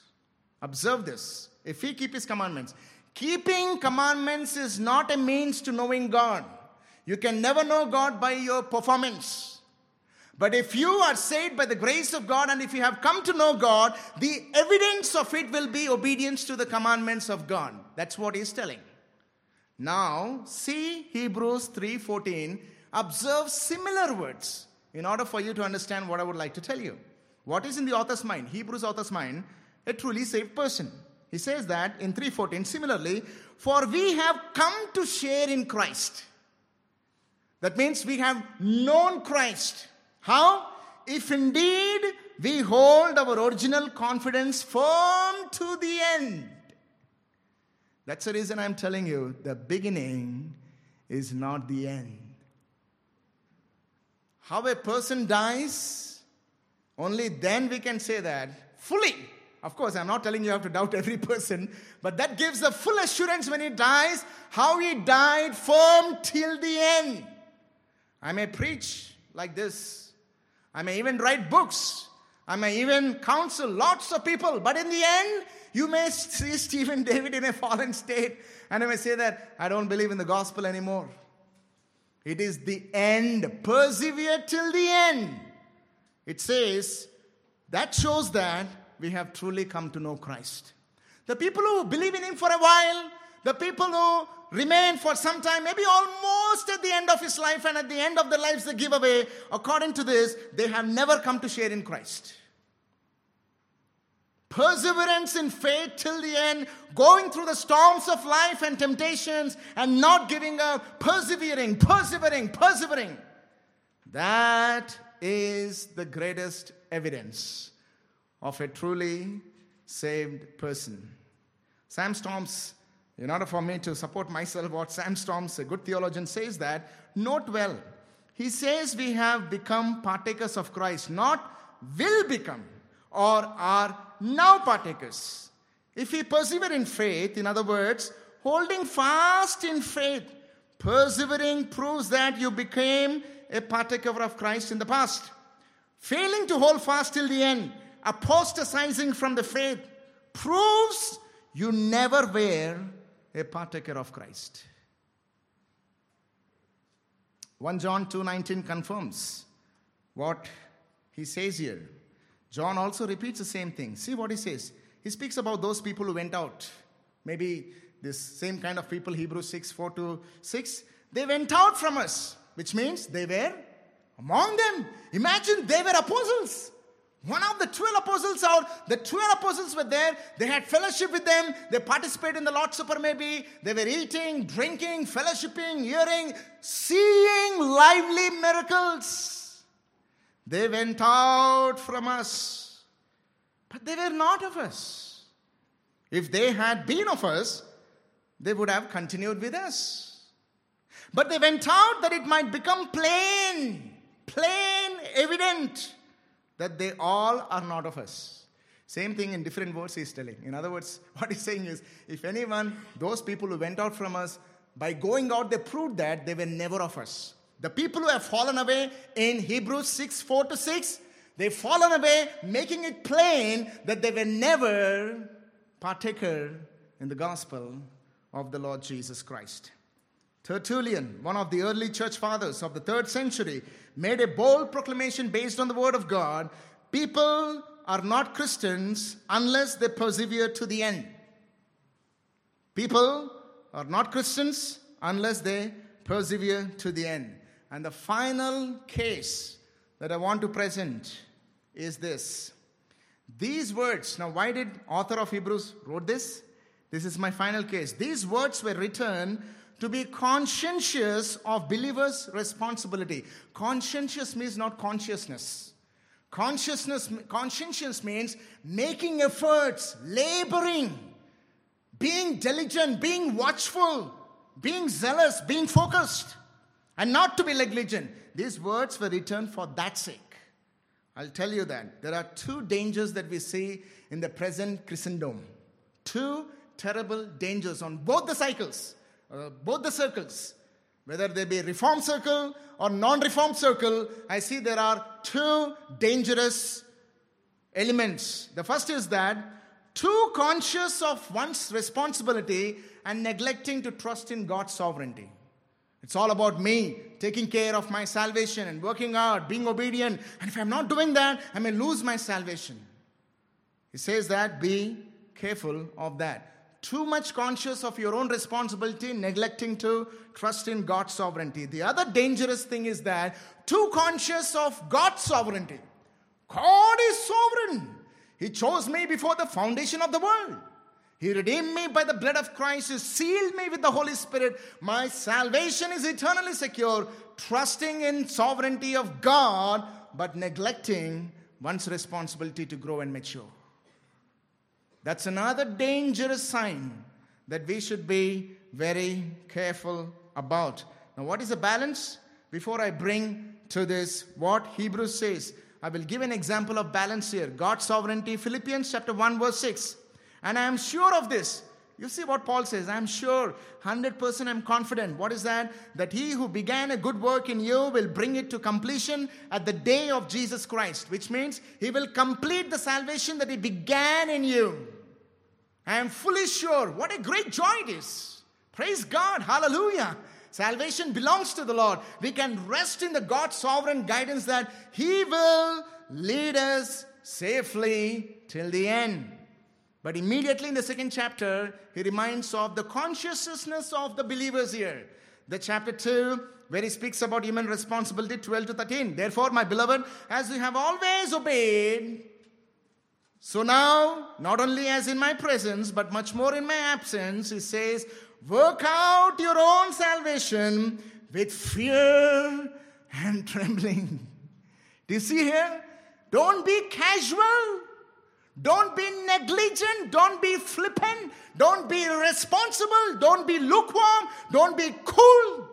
Observe this. If we keep his commandments. Keeping commandments is not a means to knowing God. You can never know God by your performance. But if you are saved by the grace of God and if you have come to know God, the evidence of it will be obedience to the commandments of God. That's what he's telling. Now, see Hebrews 3:14. Observe similar words in order for you to understand what I would like to tell you. What is in the author's mind, Hebrews author's mind, a truly saved person. He says that in 3:14, similarly, for we have come to share in Christ. That means we have known Christ. How? If indeed we hold our original confidence firm to the end. That's the reason I'm telling you, the beginning is not the end. How a person dies, only then we can say that fully. Of course, I'm not telling you have to doubt every person, but that gives the full assurance when he dies, how he died firm till the end. I may preach like this. I may even write books. I may even counsel lots of people. But in the end, you may see Stephen David in a fallen state. And I may say that, I don't believe in the gospel anymore. It is the end. Persevere till the end. It says, that shows that we have truly come to know Christ. The people who believe in him for a while, the people who remain for some time, maybe almost at the end of his life and at the end of their lives they give away. According to this, they have never come to share in Christ. Perseverance in faith till the end, going through the storms of life and temptations and not giving up, persevering. That is the greatest evidence of a truly saved person. Sam Storms, in order for me to support myself, what Sam Storms, a good theologian, says that, note well, he says we have become partakers of Christ, not will become or are now partakers. If we persevere in faith, in other words, holding fast in faith, persevering proves that you became a partaker of Christ in the past. Failing to hold fast till the end, apostatizing from the faith, proves you never were a partaker of Christ. 1 John 2:19 confirms what he says here. John also repeats the same thing. See what he says. He speaks about those people who went out. Maybe this same kind of people, Hebrews 6:4-6. They went out from us, which means they were among them. Imagine they were apostles. One of the 12 apostles out, the 12 apostles were there, they had fellowship with them, they participated in the Lord's Supper maybe, they were eating, drinking, fellowshipping, hearing, seeing lively miracles. They went out from us, but they were not of us. If they had been of us, they would have continued with us. But they went out that it might become plain, evident, that they all are not of us. Same thing in different words he's telling. In other words, what he's saying is, if anyone, those people who went out from us, by going out, they proved that they were never of us. The people who have fallen away in Hebrews 6:4-6, they've fallen away, making it plain that they were never partaker in the gospel of the Lord Jesus Christ. Tertullian, one of the early church fathers of the 3rd century, made a bold proclamation based on the word of God. People are not Christians unless they persevere to the end. People are not Christians unless they persevere to the end. And the final case that I want to present is this. These words, now why did author of Hebrews wrote this? This is my final case. These words were written to be conscientious of believers' responsibility. Conscientious means not consciousness. Conscientious means making efforts, laboring, being diligent, being watchful, being zealous, being focused, and not to be negligent. These words were written for that sake. I'll tell you that. There are two dangers that we see in the present Christendom. Two terrible dangers on both the cycles. Both the circles, whether they be reform circle or non-reform circle, I see there are two dangerous elements. The first is that too conscious of one's responsibility and neglecting to trust in God's sovereignty. It's all about me, taking care of my salvation and working out, being obedient. And if I'm not doing that, I may lose my salvation. He says that be careful of that. Too much conscious of your own responsibility, neglecting to trust in God's sovereignty. The other dangerous thing is that too conscious of God's sovereignty. God is sovereign. He chose me before the foundation of the world. He redeemed me by the blood of Christ. He sealed me with the Holy Spirit. My salvation is eternally secure. Trusting in sovereignty of God, but neglecting one's responsibility to grow and mature. That's another dangerous sign that we should be very careful about. Now, what is the balance? Before I bring to this what Hebrews says, I will give an example of balance here. God's sovereignty, Philippians chapter 1:6. And I am sure of this. You see what Paul says. I am sure, 100% I'm confident. What is that? That he who began a good work in you will bring it to completion at the day of Jesus Christ. Which means he will complete the salvation that he began in you. I am fully sure. What a great joy it is. Praise God. Hallelujah. Salvation belongs to the Lord. We can rest in the God's sovereign guidance that he will lead us safely till the end. But immediately in the 2nd chapter, he reminds of the consciousness of the believers here. The chapter 2, where he speaks about human responsibility, 12-13. Therefore, my beloved, as you have always obeyed, so now, not only as in my presence, but much more in my absence, he says, work out your own salvation with fear and trembling. Do you see here? Don't be casual. Don't be negligent, don't be flippant, don't be irresponsible, don't be lukewarm, don't be cool.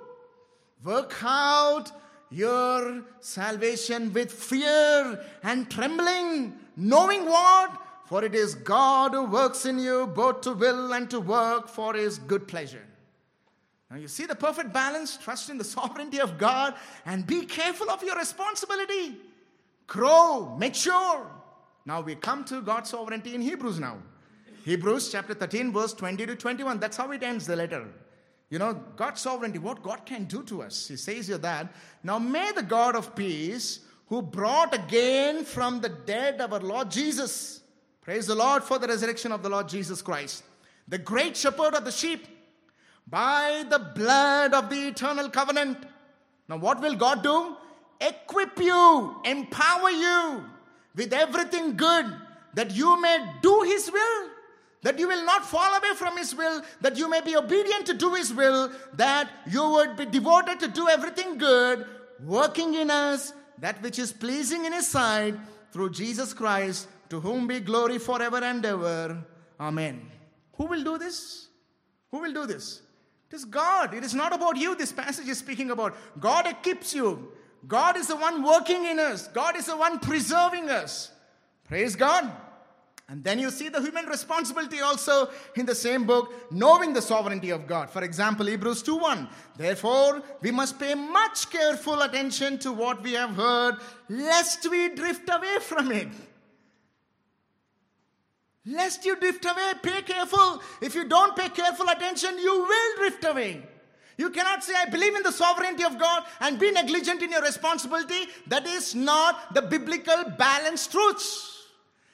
Work out your salvation with fear and trembling, knowing what? For it is God who works in you both to will and to work for his good pleasure. Now you see the perfect balance, trust in the sovereignty of God and be careful of your responsibility. Grow, mature. Now we come to God's sovereignty in Hebrews now. Hebrews chapter 13 verse 20-21. That's how it ends the letter. You know, God's sovereignty, what God can do to us. He says here that, now may the God of peace who brought again from the dead our Lord Jesus. Praise the Lord for the resurrection of the Lord Jesus Christ. The great shepherd of the sheep by the blood of the eternal covenant. Now what will God do? Equip you, empower you. With everything good, that you may do his will, that you will not fall away from his will, that you may be obedient to do his will, that you would be devoted to do everything good, working in us that which is pleasing in his sight, through Jesus Christ, to whom be glory forever and ever. Amen. Who will do this? Who will do this? It is God. It is not about you. This passage is speaking about. God equips you. God is the one working in us. God is the one preserving us. Praise God. And then you see the human responsibility also in the same book, knowing the sovereignty of God. For example, Hebrews 2:1. Therefore, we must pay much careful attention to what we have heard, lest we drift away from it. Lest you drift away, pay careful. If you don't pay careful attention, you will drift away. You cannot say, I believe in the sovereignty of God and be negligent in your responsibility. That is not the biblical balanced truths.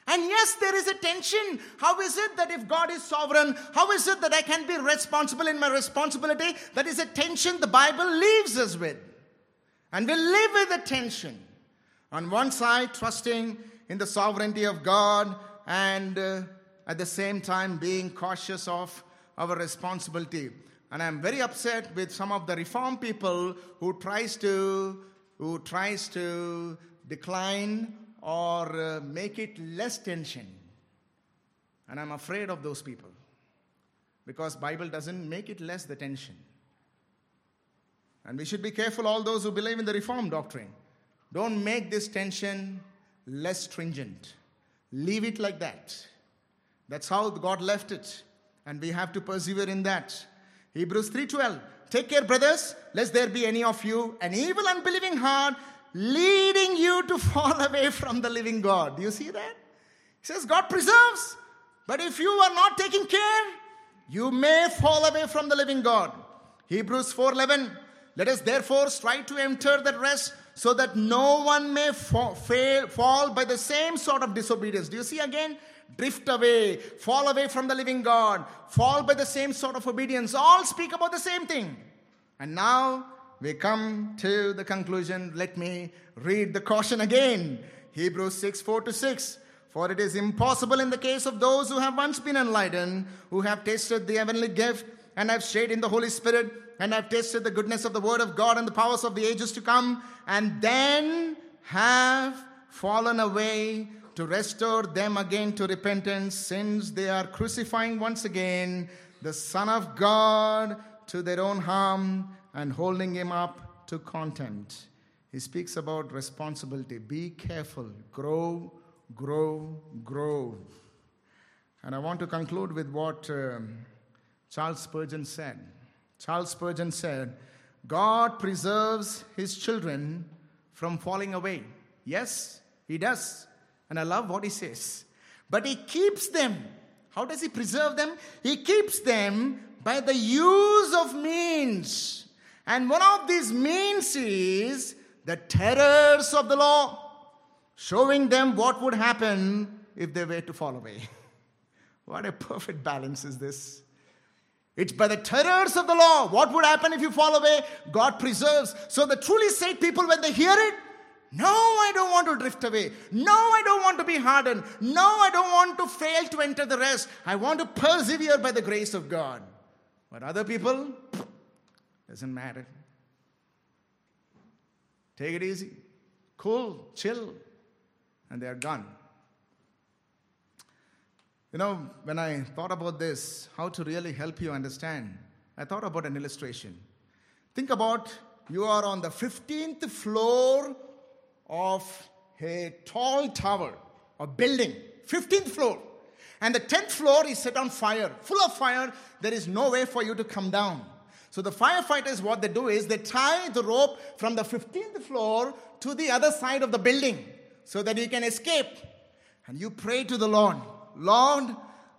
And yes, there is a tension. How is it that if God is sovereign, how is it that I can be responsible in my responsibility? That is a tension the Bible leaves us with. And we live with a tension. On one side, trusting in the sovereignty of God and at the same time being cautious of our responsibility. And I'm very upset with some of the reform people who tries to decline or make it less tension. And I'm afraid of those people, because Bible doesn't make it less the tension. And we should be careful, all those who believe in the reform doctrine. Don't make this tension less stringent. Leave it like that. That's how God left it. And we have to persevere in that. Hebrews 3:12. Take care, brothers, lest there be any of you an evil, unbelieving heart, leading you to fall away from the living God. Do you see that? He says God preserves, but if you are not taking care, you may fall away from the living God. Hebrews 4:11. Let us therefore strive to enter that rest, so that no one may fall by the same sort of disobedience. Do you see again? Drift away, fall away from the living God, fall by the same sort of obedience. All speak about the same thing. And now we come to the conclusion. Let me read the caution again. Hebrews 6:4-6. For it is impossible in the case of those who have once been enlightened, who have tasted the heavenly gift, and have stayed in the Holy Spirit, and have tasted the goodness of the word of God and the powers of the ages to come, and then have fallen away, to restore them again to repentance, since they are crucifying once again the Son of God to their own harm and holding him up to contempt. He speaks about responsibility. Be careful. Grow, grow, grow. And I want to conclude with what Charles Spurgeon said. Charles Spurgeon said, God preserves his children from falling away. Yes, he does. And I love what he says. But he keeps them. How does he preserve them? He keeps them by the use of means. And one of these means is the terrors of the law, showing them what would happen if they were to fall away. What a perfect balance is this. It's by the terrors of the law. What would happen if you fall away? God preserves. So the truly saved people, when they hear it, no, I don't want to drift away. No, I don't want to be hardened. No, I don't want to fail to enter the rest. I want to persevere by the grace of God. But other people, doesn't matter. Take it easy. Cool, chill. And they are gone. You know, when I thought about this, how to really help you understand, I thought about an illustration. Think about you are on the 15th floor of a tall tower or building, 15th floor. And the 10th floor is set on fire, full of fire. There is no way for you to come down. So the firefighters, what they do is they tie the rope from the 15th floor to the other side of the building so that you can escape. And you pray to the Lord, Lord,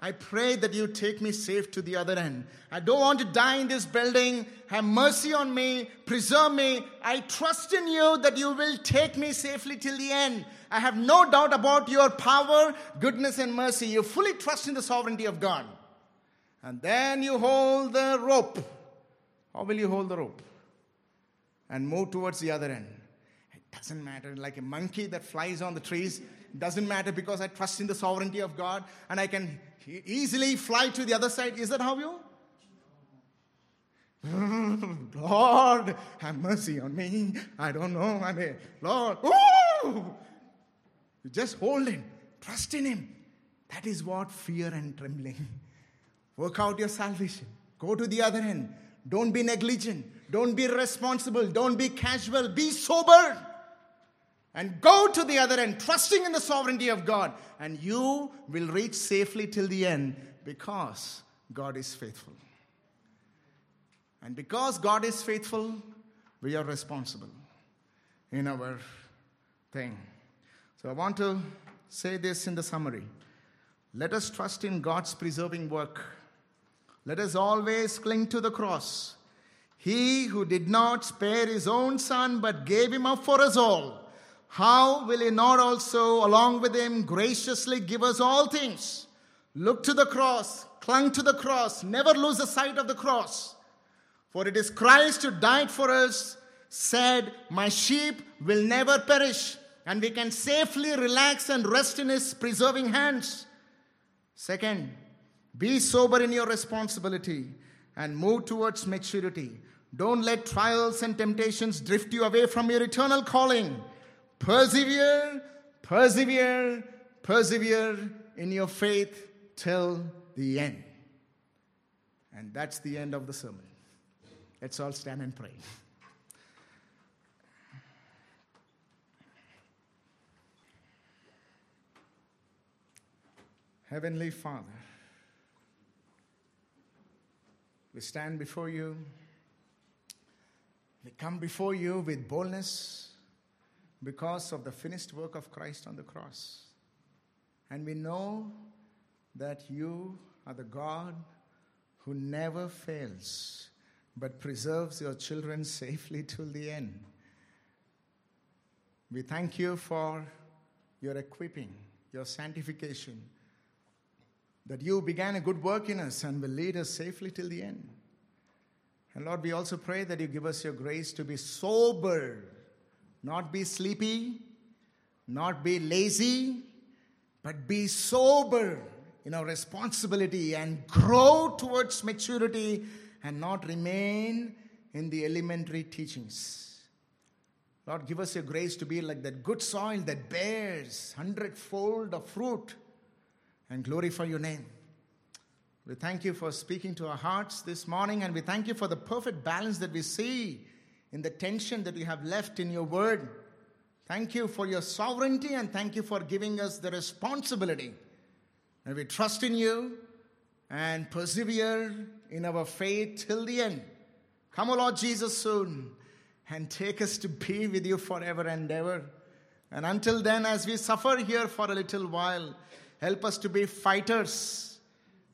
I pray that you take me safe to the other end. I don't want to die in this building. Have mercy on me. Preserve me. I trust in you that you will take me safely till the end. I have no doubt about your power, goodness, and mercy. You fully trust in the sovereignty of God. And then you hold the rope. How will you hold the rope? And move towards the other end. It doesn't matter. Like a monkey that flies on the trees. It doesn't matter because I trust in the sovereignty of God and I can easily fly to the other side. Is that how you? Lord, have mercy on me. I don't know. I'm here. Lord. Ooh! You just hold him. Trust in him. That is what fear and trembling. Work out your salvation. Go to the other end. Don't be negligent. Don't be irresponsible. Don't be casual. Be sober. and go to the other end, trusting in the sovereignty of God, and you will reach safely till the end because God is faithful. And because God is faithful, we are responsible in our thing. So I want to say this in the summary. Let us trust in God's preserving work. Let us always cling to the cross. He who did not spare his own son but gave him up for us all, how will he not also, along with him, graciously give us all things? Look to the cross, clung to the cross, never lose the sight of the cross. For it is Christ who died for us, said, "My sheep will never perish," and we can safely relax and rest in his preserving hands. Second, be sober in your responsibility and move towards maturity. Don't let trials and temptations drift you away from your eternal calling. Persevere, persevere, persevere in your faith till the end. And that's the end of the sermon. Let's all stand and pray. Heavenly Father, we stand before you. We come before you with boldness because of the finished work of Christ on the cross. And we know that you are the God who never fails, but preserves your children safely till the end. We thank you for your equipping, your sanctification, that you began a good work in us and will lead us safely till the end. And Lord, we also pray that you give us your grace to be sober, not be sleepy, not be lazy, but be sober in our responsibility and grow towards maturity and not remain in the elementary teachings. Lord, give us your grace to be like that good soil that bears 100-fold of fruit, and glorify your name. We thank you for speaking to our hearts this morning, and we thank you for the perfect balance that we see in the tension that you have left in your word. Thank you for your sovereignty, and thank you for giving us the responsibility. And we trust in you and persevere in our faith till the end. Come, O Lord Jesus, soon, and take us to be with you forever and ever. And until then, as we suffer here for a little while, help us to be fighters,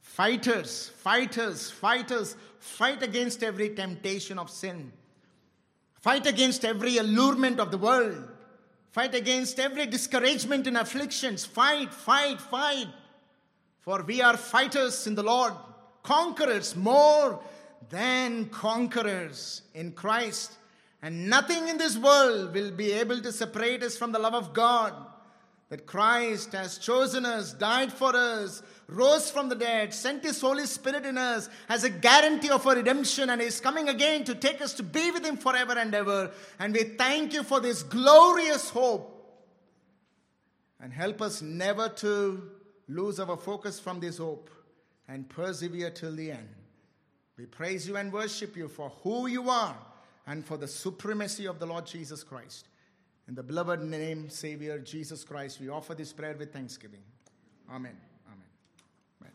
fighters, fighters, fighters. Fight against every temptation of sin. Fight against every allurement of the world. Fight against every discouragement and afflictions. Fight, fight, fight. For we are fighters in the Lord, conquerors, more than conquerors in Christ. And nothing in this world will be able to separate us from the love of God, that Christ has chosen us, died for us, rose from the dead, sent his Holy Spirit in us as a guarantee of our redemption, and is coming again to take us to be with him forever and ever. And we thank you for this glorious hope. And help us never to lose our focus from this hope and persevere till the end. We praise you and worship you for who you are and for the supremacy of the Lord Jesus Christ. In the beloved name, Savior, Jesus Christ, we offer this prayer with thanksgiving. Amen. Amen. Amen.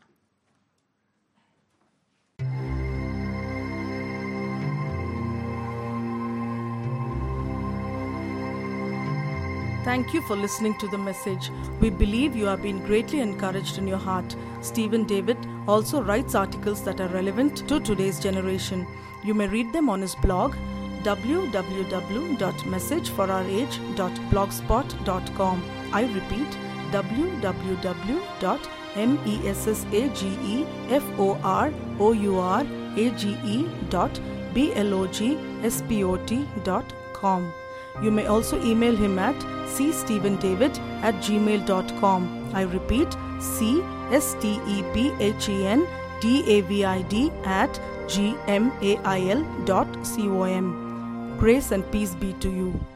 Thank you for listening to the message. We believe you have been greatly encouraged in your heart. Stephen David also writes articles that are relevant to today's generation. You may read them on his blog, www.messageforourage.blogspot.com. I repeat, www.messageforourage.blogspot.com. You may also email him at cstephendavid@gmail.com. I repeat, cstephendavid@gmail.com. Grace and peace be to you.